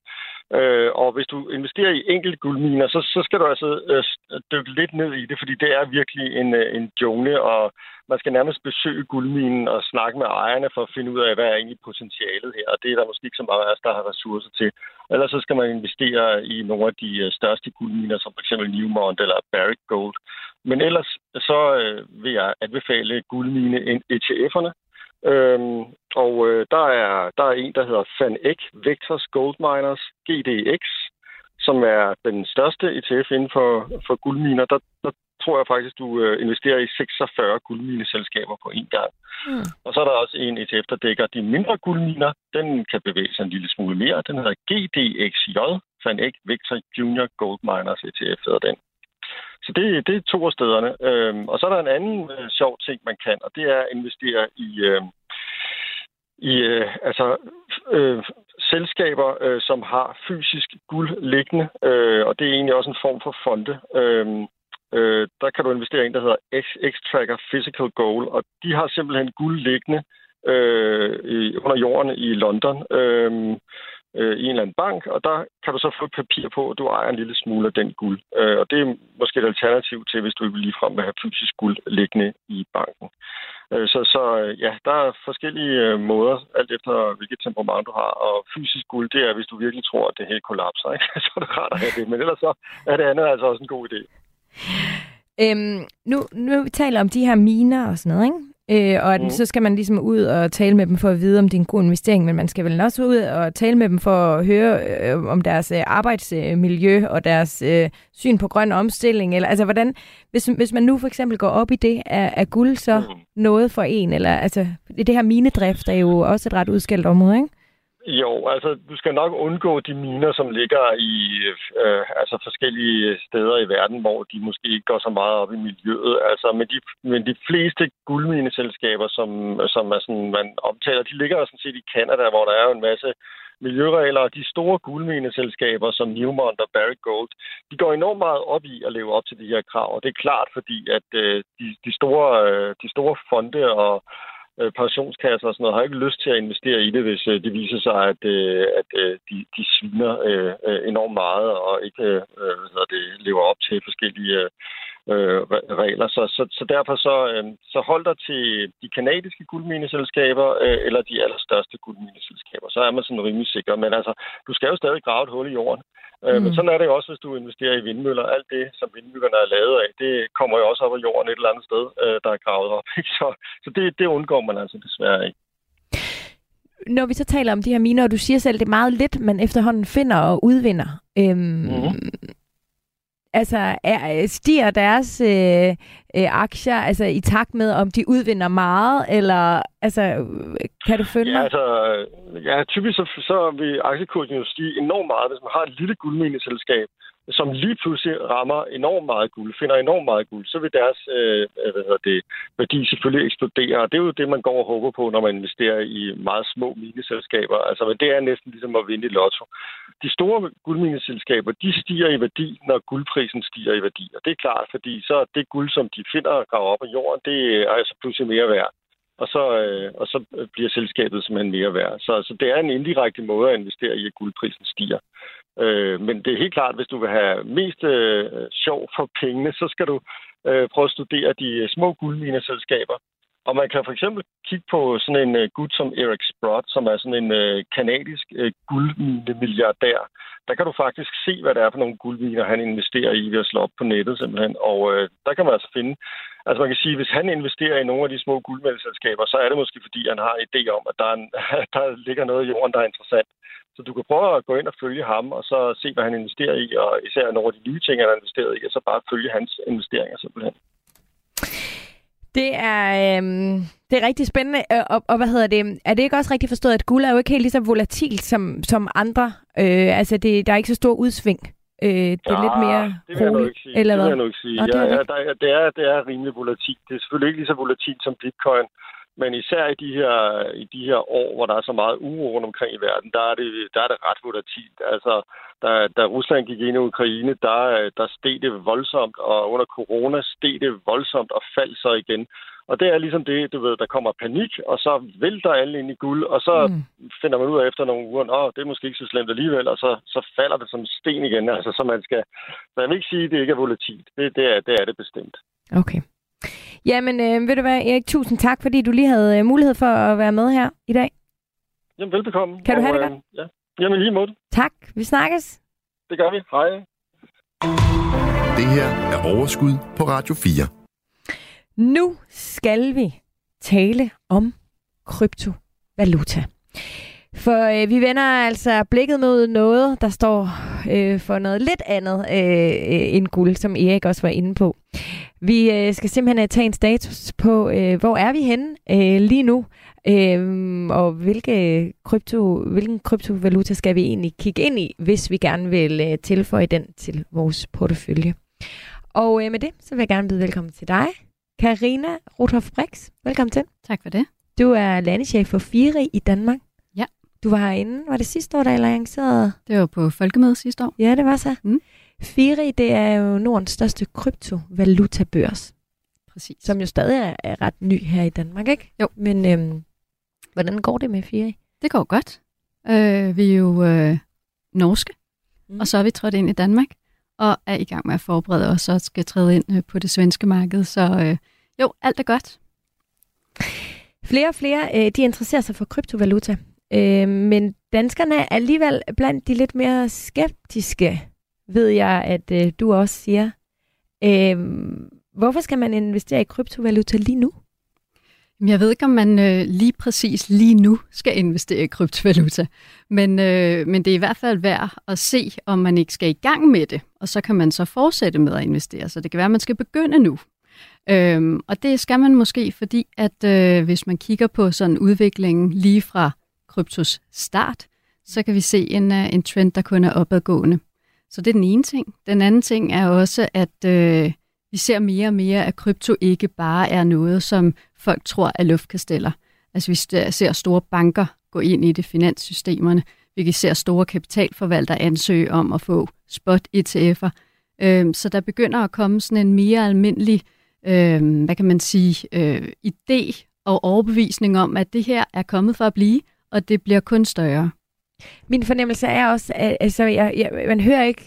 Øh, og hvis du investerer i enkelte guldminer, så, så skal du altså øh, dykke lidt ned i det, fordi det er virkelig en, en jungle, og man skal nærmest besøge guldminen og snakke med ejerne for at finde ud af, hvad er egentlig potentialet her, og det er der måske ikke så meget af os, der har ressourcer til. Ellers så skal man investere i nogle af de største guldminer, som f.eks. Newmont eller Barrick Gold. Men ellers så øh, vil jeg anbefale guldmine-E T F'erne. Øhm, og øh, der, er, der er en, der hedder Van Eck Vectors Gold Miners G D X, som er den største E T F inden for, for guldminer. Der, der tror jeg faktisk, du øh, investerer i seksogfyrre guldmineselskaber på én gang. Mm. Og så er der også en E T F, der dækker de mindre guldminer. Den kan bevæge sig en lille smule mere. Den hedder G D X J, Van Eck Vectors Junior Gold Miners E T F hedder den. Så det, det er to af stederne. Øhm, og så er der en anden øh, sjov ting, man kan, og det er at investere i, øh, i øh, altså, øh, selskaber, øh, som har fysisk guld liggende, øh, og det er egentlig også en form for fonde. Øh, øh, der kan du investere i en, der hedder X-Tracker Physical Goal, og de har simpelthen guld liggende øh, i, under jorden i London. Øh, i en eller anden bank, og der kan du så få et papir på, at du ejer en lille smule af den guld. Og det er måske et alternativ til, hvis du ikke ligefrem vil have fysisk guld liggende i banken. Så, så ja, der er forskellige måder, alt efter hvilket temperament du har. Og fysisk guld, det er, hvis du virkelig tror, at det hele kollapser, ikke? Så er det rart at have det. Men ellers så er det andet altså også en god idé. Øhm, nu, nu vi taler om de her miner og sådan noget, ikke? Øh, og at, mm. så skal man ligesom ud og tale med dem for at vide, om det er en god investering, men man skal vel også ud og tale med dem for at høre øh, om deres øh, arbejdsmiljø og deres øh, syn på grøn omstilling. Eller, altså, hvordan, hvis, hvis man nu for eksempel går op i det, er, er guld så mm. noget for en? Eller, altså, det her minedrift er jo også et ret udskældt område, ikke? Jo, altså du skal nok undgå de miner, som ligger i øh, altså forskellige steder i verden, hvor de måske ikke går så meget op i miljøet. Altså, men de, men de fleste guldmineselskaber, som, som er sådan, man omtaler, de ligger sådan set i Canada, hvor der er jo en masse miljøregler, og de store guldmineselskaber som Newmont og Barrick Gold, de går enormt meget op i at leve op til de her krav, og det er klart, fordi at øh, de, de, store, øh, de store fonde og pensionskasser og sådan noget, har ikke lyst til at investere i det, hvis det viser sig, at, at de, de sviner enormt meget og ikke hvad hedder det, lever op til forskellige regler. Så, så, så derfor så, så hold dig til de kanadiske guldmineselskaber eller de allerstørste guldmineselskaber. Så er man sådan rimelig sikker. Men altså, du skal jo stadig grave et hul i jorden. Mm. Men sådan er det jo også, hvis du investerer i vindmøller. Alt det, som vindmøllerne er lavet af, det kommer jo også op af jorden et eller andet sted, der er gravet op. Så, så det, det undgår man altså desværre ikke. Når vi så taler om de her miner, og du siger selv, det er meget lidt, man efterhånden finder og udvinder. Øhm, mm. Altså, er, stiger deres øh, øh, aktier altså, i takt med, om de udvinder meget, eller altså, kan du følge mig? Ja, altså, ja, typisk så, så vil aktiekursen jo stige enormt meget, hvis man har et lille guldmineselskab, som lige pludselig rammer enormt meget guld, finder enormt meget guld, så vil deres øh, hvad hedder det, værdi selvfølgelig eksplodere. Og det er jo det, man går og håber på, når man investerer i meget små mineselskaber. Altså, men det er næsten ligesom at vinde i lotto. De store guldmineselskaber, de stiger i værdi, når guldprisen stiger i værdi. Og det er klart, fordi så det guld, som de finder og graver op af jorden, det er altså pludselig mere værd. og så, øh, og så bliver selskabet simpelthen mere værd. Så altså, det er en indirekte måde at investere i, at guldprisen stiger. Øh, men det er helt klart, at hvis du vil have mest øh, sjov for pengene, så skal du øh, prøve at studere de små guldminerselskaber. Og man kan for eksempel kigge på sådan en uh, gut som Eric Sprott, som er sådan en uh, kanadisk uh, guldmine-milliardær. Der kan du faktisk se, hvad det er for nogle guldminer, han investerer i ved at slå op på nettet simpelthen. Og uh, der kan man altså finde... Altså man kan sige, at hvis han investerer i nogle af de små guldmineselskaber, så er det måske fordi, han har en idé om, at der, en, der ligger noget i jorden, der er interessant. Så du kan prøve at gå ind og følge ham, og så se, hvad han investerer i, og især nogle af de nye ting, han har investeret i, og så bare følge hans investeringer simpelthen. Det er, øhm, det er rigtig spændende, og, og hvad hedder det, er det ikke også rigtig forstået, at guld er jo ikke helt lige så volatilt som, som andre? Øh, altså, det, der er ikke så stor udsving. Øh, det er ja, lidt mere roligt, eller hvad? Det vil jeg nu ikke sige. Nå, det, er ja, ja, der, det, er, det er rimelig volatilt. Det er selvfølgelig ikke lige så volatilt som bitcoin, men især i de her, i de her år, hvor der er så meget uro rundt omkring i verden, der er det, der er det ret volatilt. Altså, da, da Rusland gik ind i Ukraine, der, der steg det voldsomt, og under corona steg det voldsomt og faldt så igen. Og det er ligesom det, du ved, der kommer panik, og så vælter alle ind i guld, og så mm. finder man ud af efter nogle uger, at det er måske ikke så slemt alligevel, og så, så falder det som sten igen. Altså, så man skal, så jeg vil ikke sige, at det ikke er volatilt. Det, det, er, det er det bestemt. Okay. Jamen, øh, ved du hvad, Erik, tusind tak, fordi du lige havde øh, mulighed for at være med her i dag. Jamen, velbekomme. Kan du og, have det godt? Øh, ja. Jamen, lige måde. Tak. Vi snakkes. Det gør vi. Hej. Det her er Overskud på Radio fire. Nu skal vi tale om kryptovaluta. For øh, vi vender altså blikket mod noget, der står øh, for noget lidt andet øh, end guld, som Erik også var inde på. Vi øh, skal simpelthen tage en status på, øh, hvor er vi henne øh, lige nu, øh, og hvilke krypto, hvilken kryptovaluta skal vi egentlig kigge ind i, hvis vi gerne vil øh, tilføje den til vores portefølje. Og øh, med det, så vil jeg gerne byde velkommen til dig, Karina Rothoff Brix. Velkommen til. Tak for det. Du er landeschef for FIRI i Danmark. Ja. Du var herinde, var det sidste år, der lancerede? Det var på folkemødet sidste år. Ja, det var så. Mm. FIRI, det er jo Nordens største kryptovalutabørs. Præcis. Som jo stadig er ret ny her i Danmark, ikke? Jo. Men øhm, hvordan går det med FIRI? Det går godt. Øh, vi er jo øh, norske, mm. og så er vi trådt ind i Danmark, og er i gang med at forberede os, og skal træde ind på det svenske marked. Så øh, jo, alt er godt. Flere og flere, øh, de interesserer sig for kryptovaluta. Øh, men danskerne er alligevel blandt de lidt mere skeptiske, ved jeg, at øh, du også siger. Øh, hvorfor skal man investere i kryptovaluta lige nu? Jeg ved ikke, om man øh, lige præcis lige nu skal investere i kryptovaluta, men, øh, men det er i hvert fald værd at se, om man ikke skal i gang med det, og så kan man så fortsætte med at investere. Så det kan være, at man skal begynde nu. Øhm, og det skal man måske, fordi at øh, hvis man kigger på sådan udviklingen lige fra kryptos start, så kan vi se en, en trend, der kun er opadgående. Så det er den ene ting. Den anden ting er også, at øh, vi ser mere og mere, at krypto ikke bare er noget, som folk tror er luftkasteller. Altså vi ser store banker gå ind i det, finanssystemerne. Vi ser store kapitalforvaltere ansøge om at få spot-E T F'er. Øh, så der begynder at komme sådan en mere almindelig, øh, hvad kan man sige, øh, idé og overbevisning om, at det her er kommet for at blive, og det bliver kun større. Min fornemmelse er også, at altså, jeg, jeg, man hører ikke,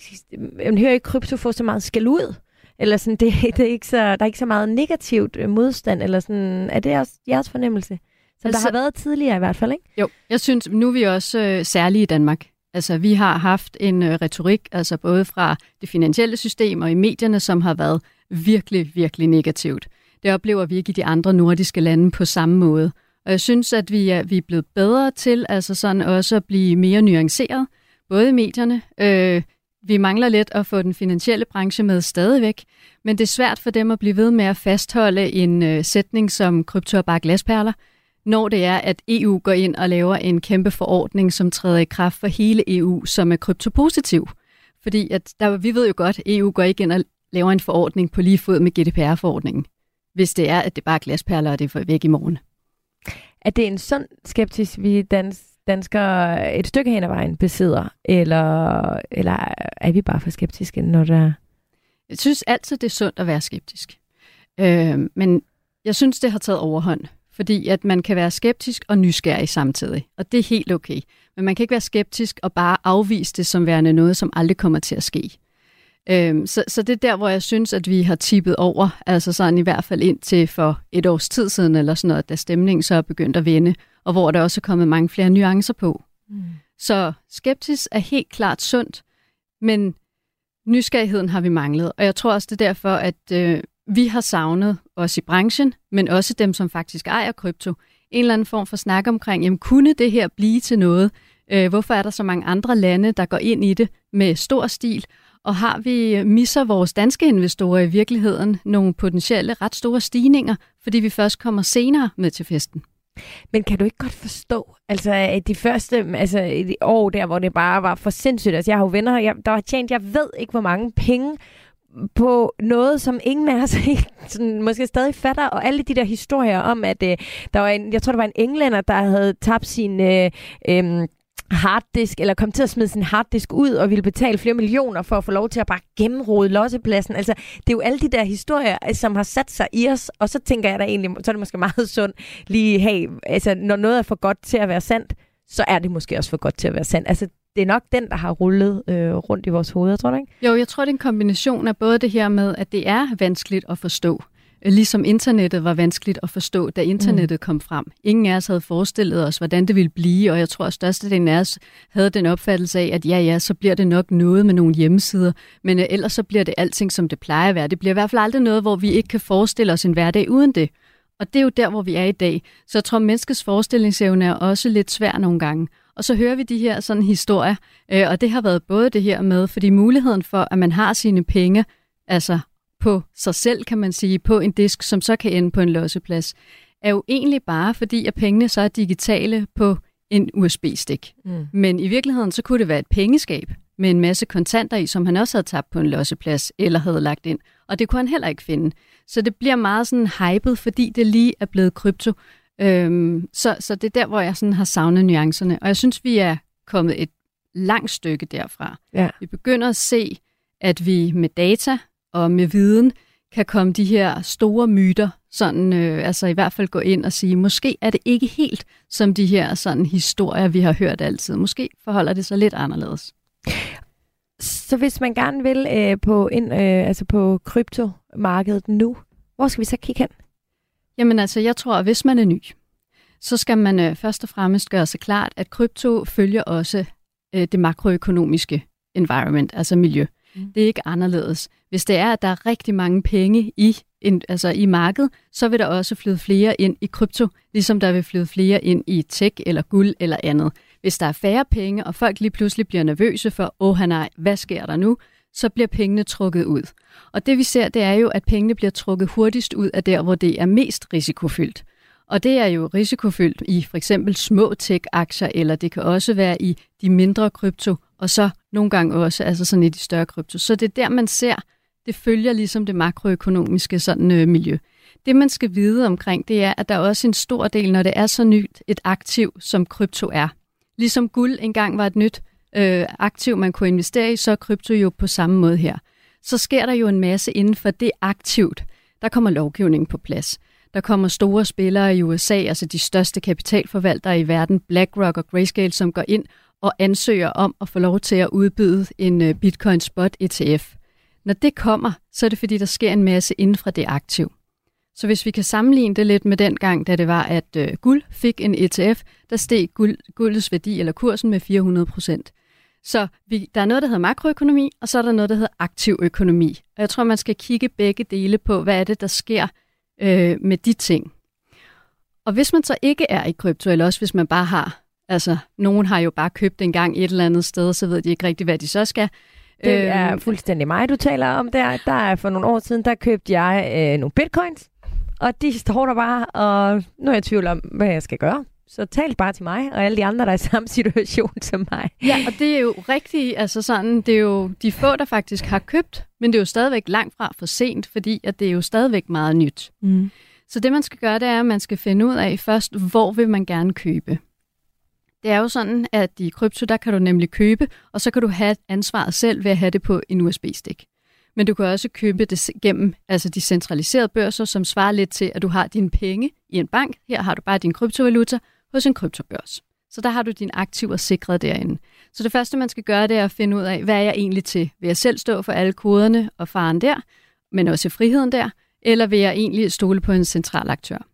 man hører ikke krypto få så meget skæld ud, eller sådan det, det er ikke så, der er ikke så meget negativt modstand, eller sådan er det også jeres fornemmelse, som altså, der har været tidligere i hvert fald, ikke? Jo, jeg synes nu er vi også øh, særlige i Danmark. Altså vi har haft en øh, retorik, altså både fra det finansielle system og i medierne, som har været virkelig, virkelig negativt. Det oplever vi ikke i de andre nordiske lande på samme måde. Og jeg synes, at vi er, vi er blevet bedre til altså sådan også at blive mere nuanceret, både i medierne. Øh, vi mangler lidt at få den finansielle branche med stadigvæk, men det er svært for dem at blive ved med at fastholde en øh, sætning som krypto er bare glasperler, når det er, at E U går ind og laver en kæmpe forordning, som træder i kraft for hele E U, som er kryptopositiv. Fordi at der, vi ved jo godt, at E U går ikke ind og laver en forordning på lige fod med G D P R-forordningen, hvis det er, at det bare er glasperler, og det er væk i morgen. At det er en sund skeptisk, vi dans, danskere et stykke hen ad vejen besidder, eller, eller er vi bare for skeptiske, når der... Jeg synes altid, det er sundt at være skeptisk. Øh, men jeg synes, det har taget overhånd, fordi at man kan være skeptisk og nysgerrig samtidig, og det er helt okay. Men man kan ikke være skeptisk og bare afvise det som værende noget, som aldrig kommer til at ske. Øhm, så, så det er der, hvor jeg synes, at vi har tippet over, altså sådan i hvert fald indtil for et års tid siden, eller sådan noget, da stemningen så er begyndt at vende, og hvor der også er kommet mange flere nuancer på. Mm. Så skeptisk er helt klart sundt, men nysgerrigheden har vi manglet, og jeg tror også, det er derfor, at øh, vi har savnet os i branchen, men også dem, som faktisk ejer krypto, en eller anden form for snak omkring, jamen kunne det her blive til noget? Øh, hvorfor er der så mange andre lande, der går ind i det med stor stil? Og har vi misser vores danske investorer i virkeligheden nogle potentielle ret store stigninger, fordi vi først kommer senere med til festen? Men kan du ikke godt forstå, altså de første altså, de år der, hvor det bare var for sindssygt, altså jeg har jo venner, jeg, der har tjent, jeg ved ikke hvor mange penge, på noget, som ingen af os sådan, måske stadig fatter, og alle de der historier om, at øh, der var en, jeg tror, der var en englænder, der havde tabt sin øh, øh, harddisk, eller kom til at smide sin harddisk ud, og ville betale flere millioner for at få lov til at bare gennemrode lossepladsen. Altså, det er jo alle de der historier, som har sat sig i os, og så tænker jeg da egentlig, så er det måske meget sundt lige, hey, altså, når noget er for godt til at være sandt, så er det måske også for godt til at være sandt. Altså, det er nok den, der har rullet øh, rundt i vores hoveder, tror du ikke? Jo, jeg tror, det er en kombination af både det her med, at det er vanskeligt at forstå. Ligesom internettet var vanskeligt at forstå, da internettet mm. kom frem. Ingen af os havde forestillet os, hvordan det ville blive, og jeg tror, at størstedelen af os havde den opfattelse af, at ja, ja, så bliver det nok noget med nogle hjemmesider, men øh, ellers så bliver det alting, som det plejer at være. Det bliver i hvert fald aldrig noget, hvor vi ikke kan forestille os en hverdag uden det. Og det er jo der, hvor vi er i dag. Så jeg tror, at menneskets forestillingsevne er også lidt svær nogle gange. Og så hører vi de her sådan historier, øh, og det har været både det her med, fordi muligheden for, at man har sine penge, altså på sig selv, kan man sige, på en disk, som så kan ende på en losseplads, er jo egentlig bare, fordi at pengene så er digitale på en U S B-stik. Mm. Men i virkeligheden, så kunne det være et pengeskab med en masse kontanter i, som han også havde tabt på en losseplads, eller havde lagt ind. Og det kunne han heller ikke finde. Så det bliver meget sådan hypet, fordi det lige er blevet krypto. Øhm, så, så det er der, hvor jeg sådan har savnet nuancerne. Og jeg synes, vi er kommet et langt stykke derfra. Ja. Vi begynder at se, at vi med data og med viden kan komme de her store myter, sådan, øh, altså i hvert fald gå ind og sige, måske er det ikke helt som de her sådan, historier, vi har hørt altid. Måske forholder det sig lidt anderledes. Så hvis man gerne vil øh, på, ind, øh, altså på kryptomarkedet nu, hvor skal vi så kigge hen? Jamen altså, jeg tror, at hvis man er ny, så skal man øh, først og fremmest gøre sig klart, at krypto følger også øh, det makroøkonomiske environment, altså miljø. Mm. Det er ikke anderledes. Hvis det er, at der er rigtig mange penge i, en, altså i markedet, så vil der også flyde flere ind i krypto, ligesom der vil flyde flere ind i tech eller guld eller andet. Hvis der er færre penge, og folk lige pludselig bliver nervøse for, åh oh, nej, hvad sker der nu? Så bliver pengene trukket ud. Og det vi ser, det er jo, at pengene bliver trukket hurtigst ud af der, hvor det er mest risikofyldt. Og det er jo risikofyldt i for eksempel små tech-aktier, eller det kan også være i de mindre krypto, og så nogle gange også altså sådan i de større krypto. Så det er der, man ser, det følger ligesom det makroøkonomiske sådan, øh, miljø. Det, man skal vide omkring, det er, at der er også en stor del, når det er så nyt et aktiv, som krypto er. Ligesom guld engang var et nyt øh, aktiv, man kunne investere i, så er krypto jo på samme måde her. Så sker der jo en masse inden for det aktivt. Der kommer lovgivningen på plads. Der kommer store spillere i U S A, altså de største kapitalforvaltere i verden, BlackRock og Grayscale, som går ind og ansøger om at få lov til at udbyde en øh, Bitcoin Spot E T F. Når det kommer, så er det fordi, der sker en masse inden for det aktiv. Så hvis vi kan sammenligne det lidt med den gang, da det var, at øh, guld fik en E T F, der steg guld, guldets værdi eller kursen med fire hundrede procent. Så vi, der er noget, der hedder makroøkonomi, og så er der noget, der hedder aktiv økonomi. Og jeg tror, man skal kigge begge dele på, hvad er det, der sker øh, med de ting. Og hvis man så ikke er i krypto, eller også hvis man bare har, altså nogen har jo bare købt en gang et eller andet sted, så ved de ikke rigtig, hvad de så skal. Det er fuldstændig mig, du taler om der. Der er for nogle år siden, der købte jeg øh, nogle bitcoins. Og de står der bare, og nu er jeg i tvivl om, hvad jeg skal gøre. Så tal bare til mig, og alle de andre, der er i samme situation som mig. Ja, og det er jo rigtigt, altså sådan, det er jo de få, der faktisk har købt, men det er jo stadigvæk langt fra for sent, fordi at det er jo stadigvæk meget nyt. Mm. Så det, man skal gøre, det er, at man skal finde ud af først, hvor vil man gerne købe. Det er jo sådan, at i krypto, der kan du nemlig købe, og så kan du have ansvaret selv ved at have det på en U S B-stik. men du kan også købe det gennem altså de centraliserede børser, som svarer lidt til, at du har dine penge i en bank. Her har du bare din kryptovaluta hos en kryptobørs. Så der har du dine aktiver sikret derinde. Så det første, man skal gøre, det er at finde ud af, hvad er jeg egentlig til? Vil jeg selv stå for alle koderne og faren der, men også friheden der? Eller vil jeg egentlig stole på en central aktør?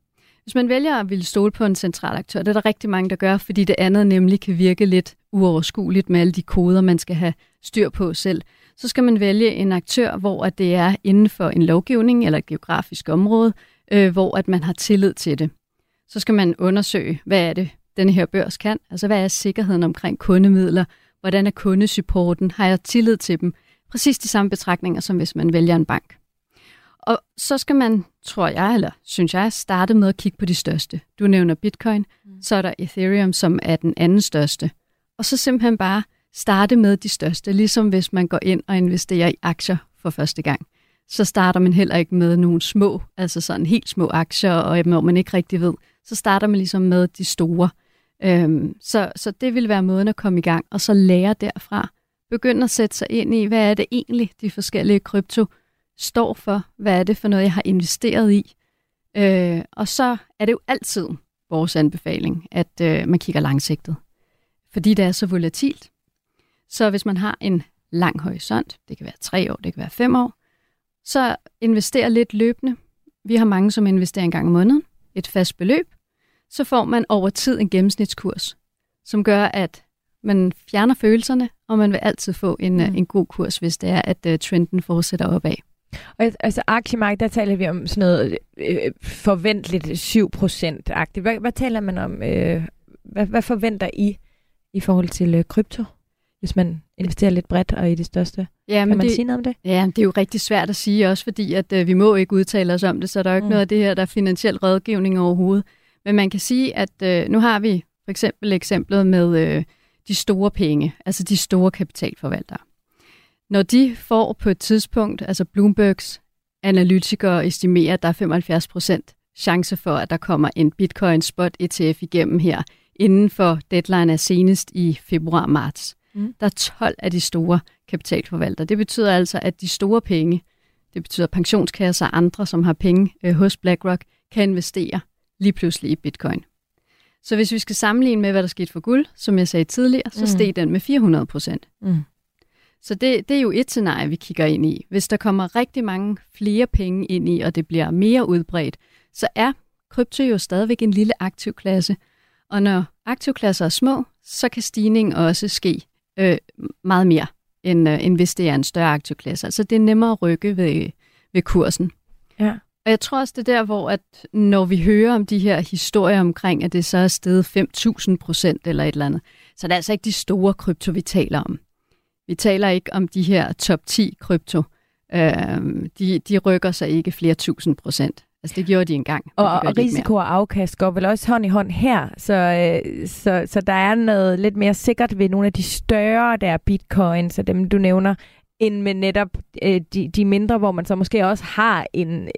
Hvis man vælger at ville stole på en central aktør, det er der rigtig mange, der gør, fordi det andet nemlig kan virke lidt uoverskueligt med alle de koder, man skal have styr på selv. Så skal man vælge en aktør, hvor det er inden for en lovgivning eller et geografisk område, øh, hvor at man har tillid til det. Så skal man undersøge, hvad er det, denne her børs kan? Altså, hvad er sikkerheden omkring kundemidler? Hvordan er kundesupporten? Har jeg tillid til dem? Præcis de samme betragtninger, som hvis man vælger en bank. Og så skal man, tror jeg, eller synes jeg, starte med at kigge på de største. Du nævner Bitcoin, så er der Ethereum, som er den anden største. Og så simpelthen bare starte med de største, ligesom hvis man går ind og investerer i aktier for første gang. Så starter man heller ikke med nogle små, altså sådan helt små aktier, og når man ikke rigtig ved, så starter man ligesom med de store. Øhm, så, så det vil være måden at komme i gang, og så lære derfra. Begynd at sætte sig ind i, hvad er det egentlig, de forskellige krypto står for, hvad er det for noget, jeg har investeret i. Øh, og så er det jo altid vores anbefaling, at øh, man kigger langsigtet. Fordi det er så volatilt. Så hvis man har en lang horisont, det kan være tre år, det kan være fem år, så investerer lidt løbende. Vi har mange, som investerer en gang om måneden, et fast beløb. Så får man over tid en gennemsnitskurs, som gør, at man fjerner følelserne, og man vil altid få en, mm. en god kurs, hvis det er, at uh, trenden fortsætter opad. Og altså aktiemarkedet, der taler vi om sådan noget øh, forventeligt syv procent-agtigt. Hvad, hvad taler man om? Øh, hvad, hvad forventer I i forhold til øh, krypto, hvis man investerer lidt bredt og i det største? Ja, men kan man det, sige noget om det? Ja, det er jo rigtig svært at sige, også fordi at, øh, vi må ikke udtale os om det, så der er jo ikke mm. noget af det her, der er finansiel rådgivning overhovedet. Men man kan sige, at øh, nu har vi for eksempel eksemplet med øh, de store penge, altså de store kapitalforvaltere. Når de får på et tidspunkt, altså Bloombergs analytikere estimerer, at der er femoghalvfjerds procent chance for, at der kommer en Bitcoin-spot-E T F igennem her, inden for deadline er senest i februar-marts. Mm. Der er tolv af de store kapitalforvaltere. Det betyder altså, at de store penge, det betyder pensionskasser og andre, som har penge øh, hos BlackRock, kan investere lige pludselig i Bitcoin. Så hvis vi skal sammenligne med, hvad der skete for guld, som jeg sagde tidligere, så mm. steg den med fire hundrede procent. Mm. Så det, det er jo et scenarie, vi kigger ind i. Hvis der kommer rigtig mange flere penge ind i, og det bliver mere udbredt, så er krypto jo stadigvæk en lille aktivklasse. Og når aktivklasser er små, så kan stigningen også ske øh, meget mere, end, øh, end hvis det er en større aktivklasse. Altså det er nemmere at rykke ved, ved kursen. Ja. Og jeg tror også, det der, hvor at når vi hører om de her historier omkring, at det så er steget fem tusind procent eller et eller andet, så er det altså ikke de store krypto, vi taler om. Vi taler ikke om de her top ti krypto. Øhm, de, de rykker sig ikke flere tusind procent. Altså det gjorde de engang. Og, de og risiko og afkast går vel også hånd i hånd her. Så, øh, så, så der er noget lidt mere sikkert ved nogle af de større der bitcoins og dem du nævner, end med netop øh, de, de mindre, hvor man så måske også har en,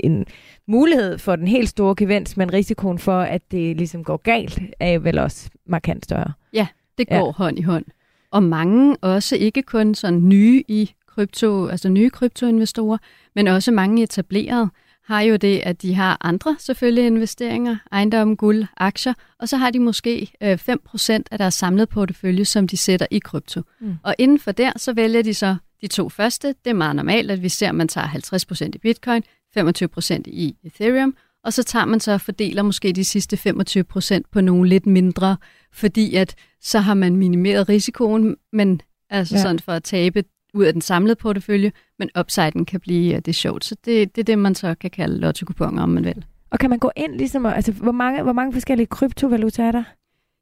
en mulighed for den helt store gevinst, men risikoen for, at det ligesom går galt, er vel også markant større. Ja, det går ja. hånd i hånd. Og mange også ikke kun sådan nye i krypto, altså nye kryptoinvestorer, men også mange etablerede har jo det, at de har andre selvfølgelig investeringer, ejendom, guld, aktier, og så har de måske øh, fem procent af deres samlede portefølje, som de sætter i krypto. Mm. Og inden for der, så vælger de så de to første. Det er meget normalt, at vi ser, at man tager halvtreds procent i bitcoin, femogtyve procent i Ethereum, og så tager man så og fordeler måske de sidste femogtyve procent på nogle lidt mindre, fordi at så har man minimeret risikoen, men altså ja. sådan for at tabe ud af den samlede portefølje, men upsiden kan blive uh, det sjovt. Så det, det er det, man så kan kalde lotto-kuponer, om man vil. Og kan man gå ind ligesom, altså hvor mange, hvor mange forskellige kryptovaluta er der?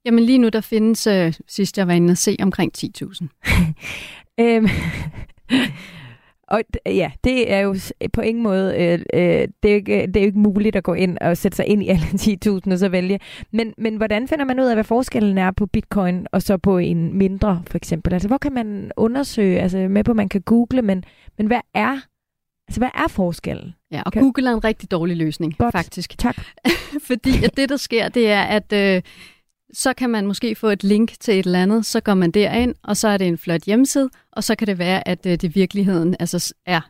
Jamen lige nu, der findes, uh, sidst jeg var inde og se, omkring ti tusind. øhm, og ja, det er jo på ingen måde, øh, øh, det, er ikke, det er jo ikke muligt at gå ind og sætte sig ind i alle ti tusind og så vælge. Men, men hvordan finder man ud af, hvad forskellen er på bitcoin og så på en mindre for eksempel? Altså hvor kan man undersøge, altså med på, man kan google, men, men hvad er altså hvad er forskellen? Ja, og kan... Google er en rigtig dårlig løsning, But, faktisk. Tak. Fordi at det, der sker, det er, at øh, så kan man måske få et link til et eller andet, så går man derind, og så er det en flot hjemmeside, og så kan det være, at det i virkeligheden altså er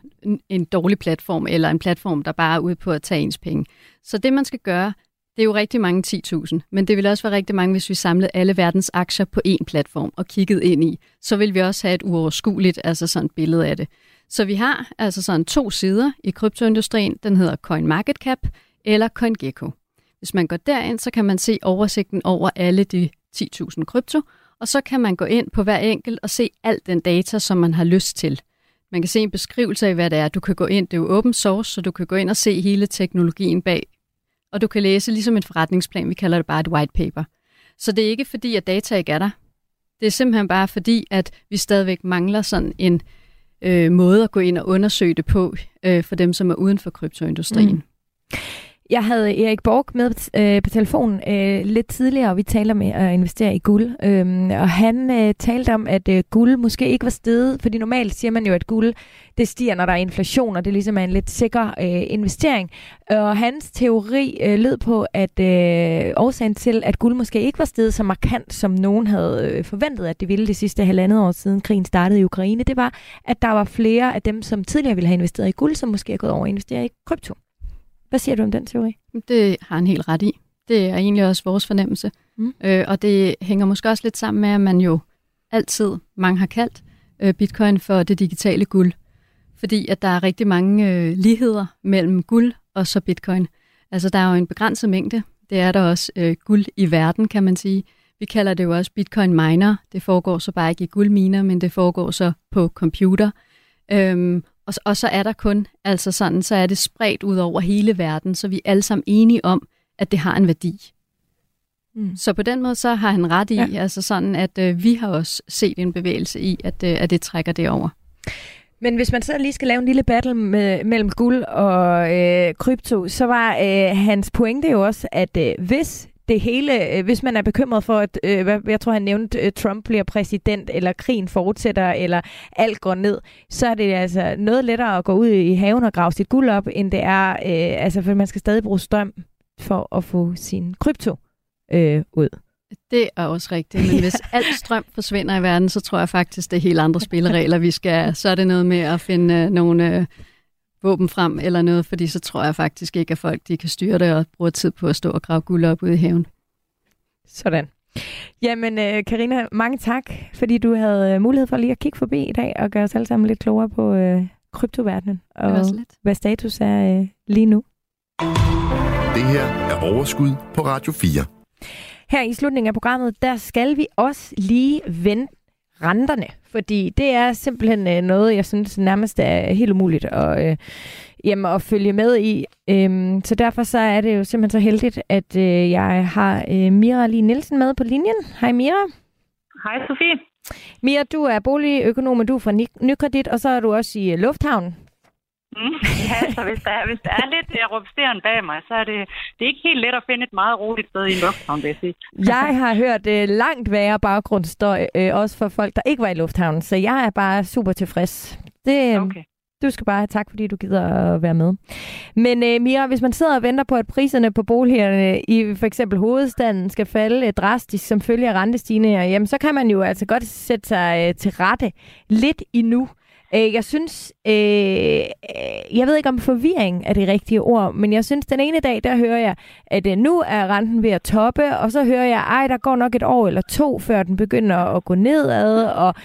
en dårlig platform, eller en platform, der bare er ude på at tage ens penge. Så det, man skal gøre, det er jo rigtig mange ti tusind, men det ville også være rigtig mange, hvis vi samlede alle verdens aktier på én platform og kiggede ind i. Så vil vi også have et uoverskueligt altså sådan billede af det. Så vi har altså sådan to sider i kryptoindustrien. Den hedder CoinMarketCap eller CoinGecko. Hvis man går derind, så kan man se oversigten over alle de ti tusind krypto, og så kan man gå ind på hver enkelt og se al den data, som man har lyst til. Man kan se en beskrivelse af, hvad det er. Du kan gå ind, det er jo open source, så du kan gå ind og se hele teknologien bag. Og du kan læse ligesom en forretningsplan, vi kalder det bare et white paper. Så det er ikke fordi, at data ikke er der. Det er simpelthen bare fordi, at vi stadigvæk mangler sådan en øh, måde at gå ind og undersøge det på, øh, for dem, som er uden for kryptoindustrien. Mm. Jeg havde Erik Borg med øh, på telefonen øh, lidt tidligere, og vi taler med at investere i guld. Øhm, og han øh, talte om, at øh, guld måske ikke var steget, fordi normalt siger man jo, at guld det stiger, når der er inflation, og det ligesom er en lidt sikker øh, investering. Og hans teori øh, lød på, at øh, årsagen til, at guld måske ikke var steget så markant, som nogen havde øh, forventet, at det ville de sidste halvandet år siden krigen startede i Ukraine, det var, at der var flere af dem, som tidligere ville have investeret i guld, som måske er gået over at investere i krypto. Hvad siger du om den teori? Det har han helt ret i. Det er egentlig også vores fornemmelse. Mm. Øh, og det hænger måske også lidt sammen med, at man jo altid, mange har kaldt øh, bitcoin for det digitale guld. Fordi at der er rigtig mange øh, ligheder mellem guld og så bitcoin. Altså der er jo en begrænset mængde. Det er der også øh, guld i verden, kan man sige. Vi kalder det jo også bitcoin miner. Det foregår så bare ikke i guldminer, men det foregår så på computer. Øhm, Og så er der kun, altså sådan, så er det spredt ud over hele verden, så vi er alle sammen enige om, at det har en værdi. Mm. Så på den måde, så har han ret i, ja. altså sådan, at øh, vi har også set en bevægelse i, at, øh, at det trækker det over. Men hvis man så lige skal lave en lille battle med, mellem guld og øh, krypto, så var øh, hans pointe jo også, at øh, hvis... Det hele, hvis man er bekymret for, at øh, jeg tror, han nævnte, at Trump bliver præsident, eller krigen fortsætter, eller alt går ned, så er det altså noget lettere at gå ud i haven og grave sit guld op, end det er, øh, altså, for man skal stadig bruge strøm for at få sin krypto øh, ud. Det er også rigtigt, men ja. Hvis alt strøm forsvinder i verden, så tror jeg faktisk, det er helt andre spilleregler, vi skal. Så er det noget med at finde øh, nogle... Øh, våben frem eller noget, fordi så tror jeg faktisk ikke, at folk de kan styre det og bruge tid på at stå og grave guld op ude i haven. Sådan. Jamen, Karina, mange tak, fordi du havde mulighed for lige at kigge forbi i dag og gøre os alle sammen lidt klogere på øh, kryptoverdenen og hvad status er øh, lige nu. Det her er Overskud på Radio fire. Her i slutningen af programmet, der skal vi også lige vente renterne, fordi det er simpelthen noget, jeg synes nærmest er helt umuligt at, øh, jamen, at følge med i. Øhm, så derfor så er det jo simpelthen så heldigt, at øh, jeg har øh, Mira Lie Nielsen med på linjen. Hej Mira. Hej Sofie. Mira, du er boligøkonom, du er fra NyKredit, og så er du også i lufthavnen. Mm, ja, så hvis der er, hvis der er lidt rumsteren bag mig, så er det, det er ikke helt let at finde et meget roligt sted i en lufthavn, vil jeg sige. Jeg har hørt øh, langt værre baggrundsstøj, øh, også for folk, der ikke var i lufthavnen, så jeg er bare super tilfreds. Det, okay. Du skal bare have tak, fordi du gider at være med. Men øh, Mira, hvis man sidder og venter på, at priserne på boligerne i for eksempel hovedstaden skal falde drastisk som følge af rentestigninger, jamen så kan man jo altså godt sætte sig øh, til rette lidt endnu. Jeg synes, øh, jeg ved ikke om forvirring er det rigtige ord, men jeg synes, den ene dag, der hører jeg, at øh, nu er renten ved at toppe, og så hører jeg, ej, der går nok et år eller to, før den begynder at gå nedad. Og...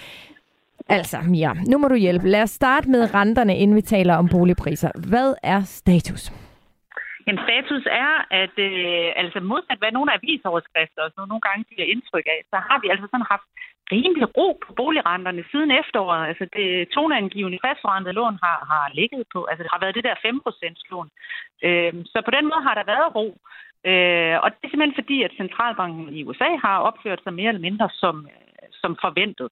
Altså, ja, nu må du hjælpe. Lad os starte med renterne, inden vi taler om boligpriser. Hvad er status? Jamen, status er, at øh, altså modsat hvad nogle avisoverskrifter og sådan nogle gange giver indtryk af, så har vi altså sådan haft rimelig ro på boligrenterne siden efteråret. Altså det toneangivende fastforrentede lån har, har ligget på, altså det har været det der fem procent lån. Øh, så på den måde har der været ro. Øh, og det er simpelthen fordi, at centralbanken i U S A har opført sig mere eller mindre som, som forventet.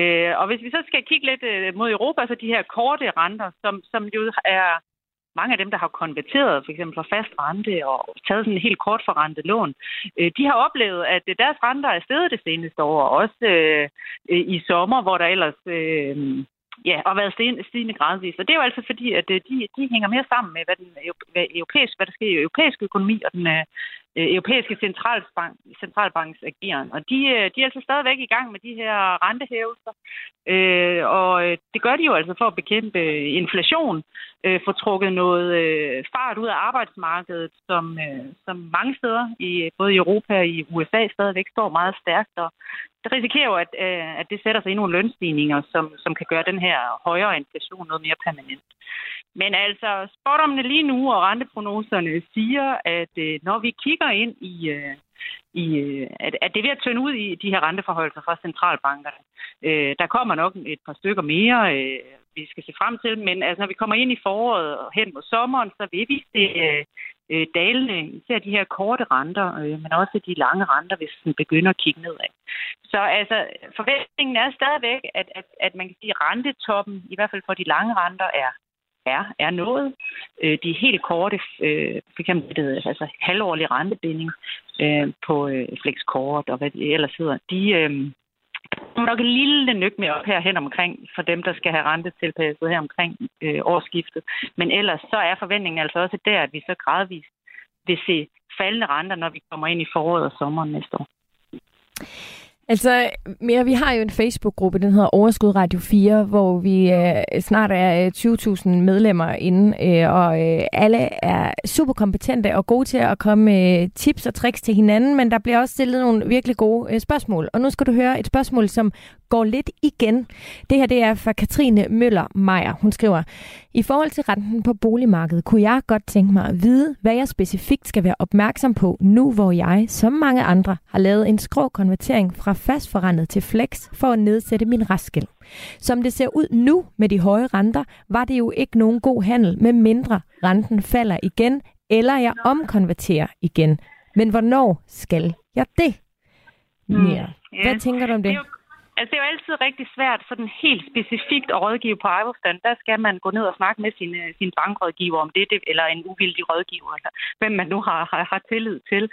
Øh, og hvis vi så skal kigge lidt mod Europa, så de her korte renter, som, som jo er... Mange af dem, der har konverteret for eksempel fra fast rente og taget sådan en helt kort forrentet lån, de har oplevet, at deres renter er steget det seneste år, også øh, i sommer, hvor der ellers øh, ja, har været stigende gradvis. Og det er jo altså fordi, at de, de hænger mere sammen med, hvad, den, hvad, europæisk, hvad der sker i europæisk økonomi og den, europæiske centralbank, centralbanks ageren. Og de, de er altså stadigvæk i gang med de her rentehævelser, øh, og det gør de jo altså for at bekæmpe inflation, øh, få trukket noget øh, fart ud af arbejdsmarkedet, som, øh, som mange steder, i både i Europa og i U S A, stadigvæk står meget stærkt. Og det risikerer jo, at, øh, at det sætter sig i nogle lønstigninger, som, som kan gøre den her højere inflation noget mere permanent. Men altså, spådommene lige nu og renteprognoserne siger, at øh, når vi kigger ind i, øh, i at, at det er ved at tynde ud i de her renteforhøjelser fra centralbankerne, øh, der kommer nok et par stykker mere, øh, vi skal se frem til, men altså, når vi kommer ind i foråret og hen mod sommeren, så vil vi se øh, dalene, især de her korte renter, øh, men også de lange renter, hvis man begynder at kigge nedad. Så altså, forventningen er stadigvæk, at, at, at man kan sige, at rentetoppen, i hvert fald for de lange renter, er Er, er noget. Øh, de helt korte, øh, for eksempel det, altså halvårlige rentebinding øh, på øh, flexkort og hvad de ellers hedder, de øh, er nok en lille nøk med op her hen omkring for dem, der skal have rentetilpasset her omkring øh, årsskiftet. Men ellers så er forventningen altså også der, at vi så gradvist vil se faldende renter, når vi kommer ind i foråret og sommeren næste år. Altså, Mira, vi har jo en Facebook-gruppe, den hedder Overskud Radio fire, hvor vi øh, snart er tyve tusind medlemmer inde, øh, og øh, alle er super kompetente og gode til at komme med øh, tips og tricks til hinanden, men der bliver også stillet nogle virkelig gode øh, spørgsmål. Og nu skal du høre et spørgsmål, som går lidt igen. Det her det er fra Katrine Møller-Meyer. Hun skriver, i forhold til renten på boligmarkedet, kunne jeg godt tænke mig at vide, hvad jeg specifikt skal være opmærksom på, nu hvor jeg, som mange andre, har lavet en skrå konvertering fra fastforrentet til flex for at nedsætte min restgæld. Som det ser ud nu med de høje renter, var det jo ikke nogen god handel, med mindre renten falder igen, eller jeg omkonverterer igen. Men hvornår skal jeg det? Ja. Hvad tænker du om det? Altså, det er jo altid rigtig svært sådan helt specifikt at rådgive på ejerforstand. Der skal man gå ned og snakke med sin, sin bankrådgiver om det, eller en uvildig rådgiver, eller hvem man nu har, har, har tillid til.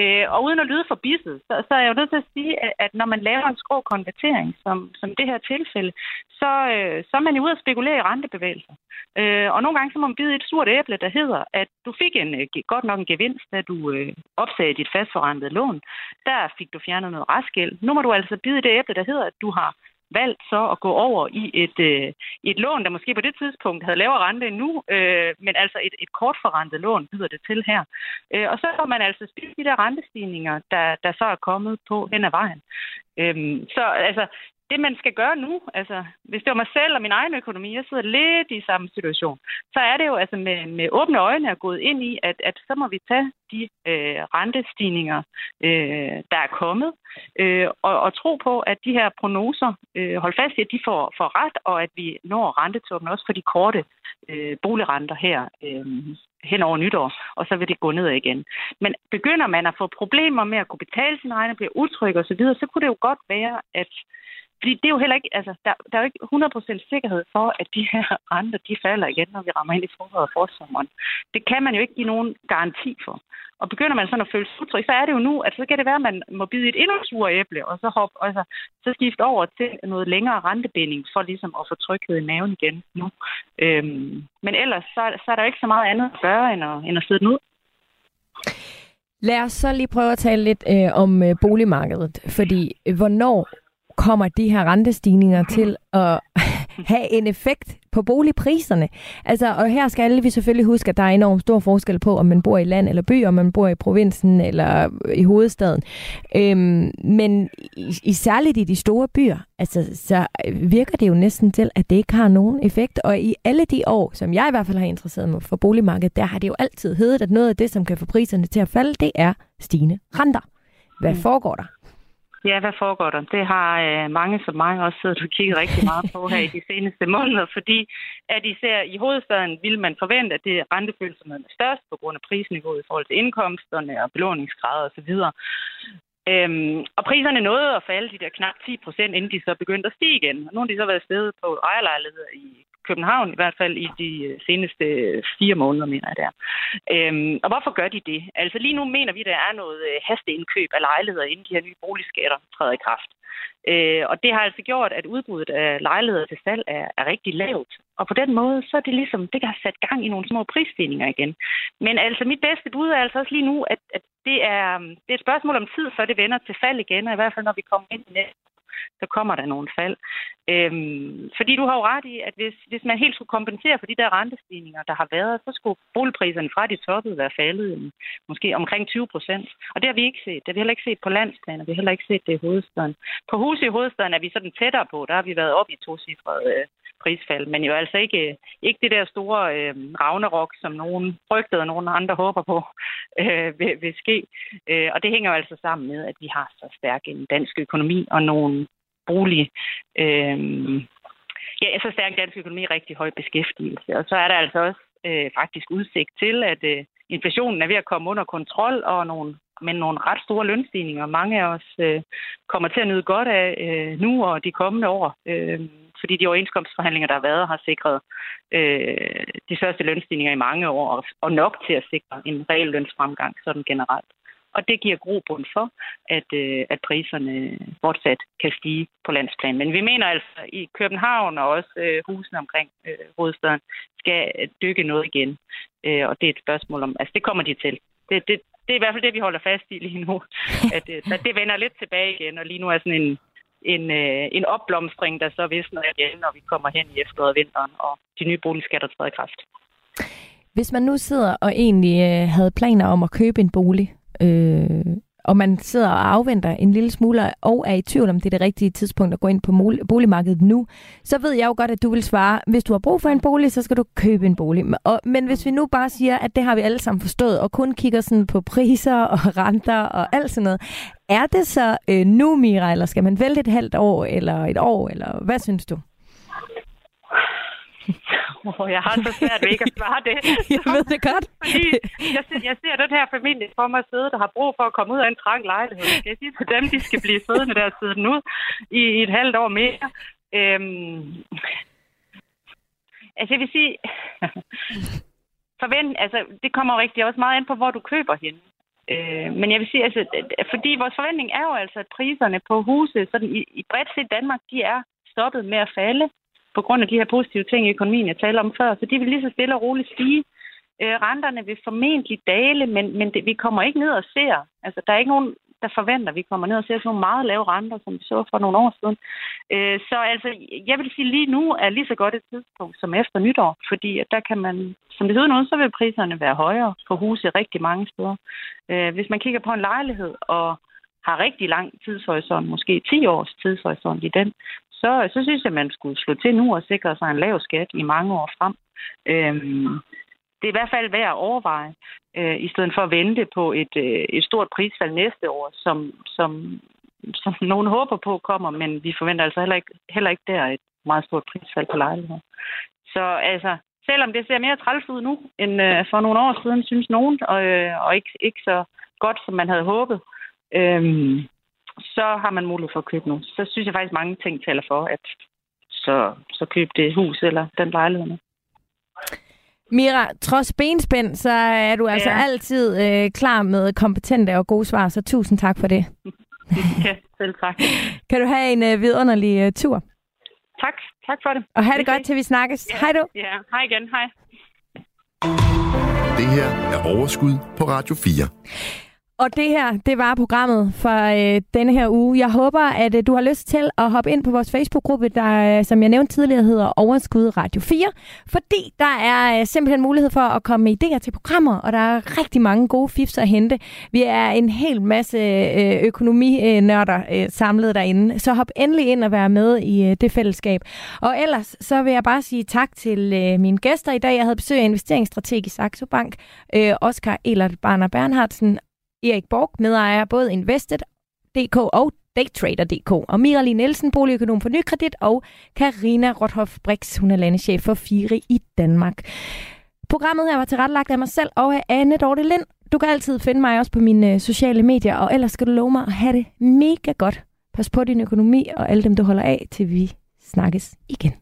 Øh, og uden at lyde forbisset, så, så er jeg jo nødt til at sige, at, at når man laver en skrå konvertering, som, som det her tilfælde, så, øh, så er man jo ude at spekulere i rentebevægelser. Øh, og nogle gange så må man bide et surt æble, der hedder, at du fik en, godt nok en gevinst, da du øh, opsagde dit fastforrentede lån. Der fik du fjernet noget restgæld. Nu må du altså bide det æble, der hedder, at du har valgt så at gå over i et, øh, et lån, der måske på det tidspunkt havde lavere rente endnu, øh, men altså et, et kortforrentet lån byder det til her. Øh, og så får man altså spildt de der rentestigninger, der, der så er kommet på hen ad vejen. Øh, så altså, det man skal gøre nu, altså hvis det var mig selv og min egen økonomi, jeg sidder lidt i samme situation, så er det jo altså med, med åbne øjne at gået ind i, at, at så må vi tage de øh, rentestigninger, øh, der er kommet, øh, og, og tro på, at de her prognoser, øh, hold fast i, at de får, får ret, og at vi når rentetoppen også for de korte øh, boligrenter her øh, hen over nytår, og så vil det gå ned igen. Men begynder man at få problemer med at kunne betale sine regninger, bliver utryg osv., så, så kunne det jo godt være, at fordi det er jo heller ikke, altså, der, der er jo ikke hundrede procent sikkerhed for, at de her renter, de falder igen, når vi rammer ind i foråret og forsommeren. Det kan man jo ikke give nogen garanti for. Og begynder man sådan at føle sutrig, så er det jo nu, at så kan det være, at man må bide et endnu sure æble, og så hoppe, altså, så skifte over til noget længere rentebinding, for ligesom at få tryghed i maven igen nu. Øhm, men ellers, så, så er der jo ikke så meget andet at gøre, end at, end at sidde den ud. Lad os så lige prøve at tale lidt øh, om øh, boligmarkedet, fordi øh, hvornår kommer de her rentestigninger til at have en effekt på boligpriserne? Altså, og her skal alle vi selvfølgelig huske, at der er enormt stor forskel på, om man bor i land eller by, om man bor i provinsen eller i hovedstaden. Øhm, men i, i særligt i de store byer, altså, så virker det jo næsten til, at det ikke har nogen effekt. Og i alle de år, som jeg i hvert fald har interesseret mig for boligmarkedet, der har det jo altid heddet, at noget af det, som kan få priserne til at falde, det er stigende renter. Hvad foregår der? Ja, hvad foregår der? Det har øh, mange som mig også siddet og kigget rigtig meget på her i de seneste måneder, fordi at især i hovedstaden ville man forvente, at det rentefølsomhed er størst på grund af prisniveauet i forhold til indkomsterne og belåningsgrader osv. Øhm, og priserne nåede at falde de der knap ti procent, inden de så begyndte at stige igen. Og nu har de så været stedet på ejerlejligheder i København, i hvert fald i de seneste fire måneder, mener jeg der. Øhm, og hvorfor gør de det? Altså lige nu mener vi, der er noget hasteindkøb af lejligheder, inden de her nye boligskatter træder i kraft. Øh, og det har altså gjort, at udbuddet af lejligheder til salg er, er rigtig lavt. Og på den måde, så er det ligesom, det kan have sat gang i nogle små prisstigninger igen. Men altså, mit bedste bud er altså også lige nu, at, at det, er, det er et spørgsmål om tid, før det vender til fald igen. Og i hvert fald, når vi kommer ind i næste, så kommer der nogle fald. Øhm, fordi du har jo ret i, at hvis, hvis man helt skulle kompensere for de der rentestigninger, der har været, så skulle boligpriserne fra de toppede være faldet måske omkring tyve procent. Og det har vi ikke set. Det har vi heller ikke set på landsplan, og vi har heller ikke set det i hovedstaden. På huset i hovedstaden er vi sådan tættere på. Der har vi været op i tocifrede øh, prisfald, men jo altså ikke, ikke det der store øh, ragnarok, som nogen frygtede, og nogen andre håber på øh, vil, vil ske. Øh, og det hænger jo altså sammen med, at vi har så stærk en dansk økonomi og nogle bolig, øh, ja, så stærk dansk økonomi, rigtig høj beskæftigelse. Og så er der altså også øh, faktisk udsigt til, at øh, inflationen er ved at komme under kontrol, og nogle, men nogle ret store lønstigninger, mange af os øh, kommer til at nyde godt af øh, nu og de kommende år, øh, fordi de overenskomstforhandlinger, der har været, har sikret øh, de største lønstigninger i mange år, og nok til at sikre en reel lønsfremgang sådan generelt. Og det giver grobund for, at, øh, at priserne fortsat kan stige på landsplan. Men vi mener altså, at i København og også øh, husene omkring øh, hovedstaden skal dykke noget igen. Øh, og det er et spørgsmål om, altså det kommer de til. Det, det, det er i hvert fald det, vi holder fast i lige nu. At, øh, at det vender lidt tilbage igen, og lige nu er sådan en, en, øh, en opblomstring, der så visner igen, når vi kommer hen i efteråret og vinteren, og de nye boligskatter træder i kraft. Hvis man nu sidder og egentlig øh, havde planer om at købe en bolig, Øh, og man sidder og afventer en lille smule og er i tvivl om det er det rigtige tidspunkt at gå ind på boligmarkedet nu, så ved jeg jo godt, at du vil svare, hvis du har brug for en bolig, så skal du købe en bolig. Og, men hvis vi nu bare siger, at det har vi alle sammen forstået, og kun kigger sådan på priser og renter og alt sådan noget, er det så øh, nu, Mira, eller skal man vælge et halvt år eller et år, eller hvad synes du? Oh, jeg har så svært ved ikke at svare det. Jeg ved det godt. Fordi jeg ser, jeg ser den her familie for mig sidde, der har brug for at komme ud af en trang lejlighed. Skal jeg sige til dem, de skal blive siddende der og sidde den ud i, i et halvt år mere? Øhm, altså jeg vil sige, forvent, altså det kommer jo rigtig også meget ind på, hvor du køber henne. Øh, men jeg vil sige, altså, fordi vores forventning er jo altså, at priserne på huse sådan i, i bredt set Danmark, de er stoppet med at falde på grund af de her positive ting i økonomien, jeg taler om før. Så de vil lige så stille og roligt stige. Øh, renterne vil formentlig dale, men, men det, vi kommer ikke ned og ser. Altså, der er ikke nogen, der forventer, vi kommer ned og ser sådan nogle meget lave renter, som vi så for nogle år siden. Øh, så altså, jeg vil sige, lige nu er lige så godt et tidspunkt som efter nytår, fordi at der kan man, som det ser ud nu, så vil priserne være højere på huse rigtig mange steder. Øh, hvis man kigger på en lejlighed og har rigtig lang tidshorisont, måske ti års tidshorisont i den, Så, så synes jeg, man skulle slå til nu og sikre sig en lav skat i mange år frem. Øhm, det er i hvert fald værd at overveje, øh, i stedet for at vente på et, øh, et stort prisfald næste år, som, som, som nogen håber på kommer, men vi forventer altså heller ikke, heller ikke der et meget stort prisfald på lejligheder. Så altså, selvom det ser mere træls ud nu, end øh, for nogle år siden, synes nogen, og, øh, og ikke, ikke så godt, som man havde håbet, øh, så har man mulighed for at købe nu. Så synes jeg faktisk, mange ting taler for, at så, så køb det hus eller den lejlighed nu. Mira, trods benspænd, så er du ja. altså altid øh, klar med kompetente og gode svar, så tusind tak for det. Ja, selv tak. Kan du have en øh, vidunderlig øh, tur? Tak, tak for det. Og have det okay. Godt, til vi snakkes. Ja. Hej du. Ja, hej igen, hej. Det her er Overskud på Radio fire. Og det her, det var programmet for øh, denne her uge. Jeg håber, at øh, du har lyst til at hoppe ind på vores Facebook-gruppe, der, øh, som jeg nævnte tidligere, hedder Overskud Radio fire. Fordi der er øh, simpelthen mulighed for at komme med idéer til programmer, og der er rigtig mange gode fifs at hente. Vi er en hel masse øh, økonominørder øh, samlet derinde, så hop endelig ind og vær med i øh, det fællesskab. Og ellers, så vil jeg bare sige tak til øh, mine gæster i dag. Jeg havde besøg af investeringsstrateg i Saxo Bank, øh, Oskar Barner Bernhardtsen, Erik Borg, medejer både Invested punktum d k og Daytrader punktum d k, og Mira Lie Nielsen, boligøkonom på NyKredit, og Karina Rothoff Brix, hun er landeschef for FIRI i Danmark. Programmet her var tilrettelagt af mig selv og af Anne Dorte Lind. Du kan altid finde mig også på mine sociale medier, og ellers skal du love mig at have det mega godt. Pas på din økonomi og alle dem, du holder af, til vi snakkes igen.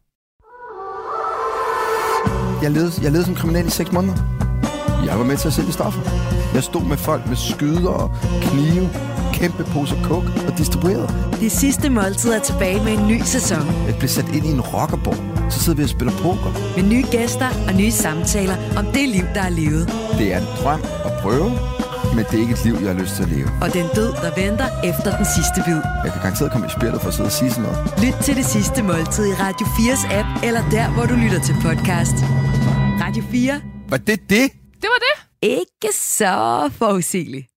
Jeg levede, jeg levede som kriminel i seks måneder. Jeg var med til at sælge stoffer. Jeg stod med folk med skyder og knive. kæmpe pose coke og distribueret. Det sidste måltid er tilbage med en ny sæson. Jeg blev sat ind i en rockerborg, så sidder vi og spiller poker. Med nye gæster og nye samtaler om det liv, der er levet. Det er en drøm at prøve, men det er ikke et liv, jeg har lyst til at leve. Og den død, der venter efter den sidste bid. Jeg kan garanteret komme i spillet for at sidde og sige sådan noget. Lyt til Det Sidste Måltid i Radio fires app, eller der, hvor du lytter til podcast. Radio fire. Var det det? Det var det. Ikke så forudsigeligt.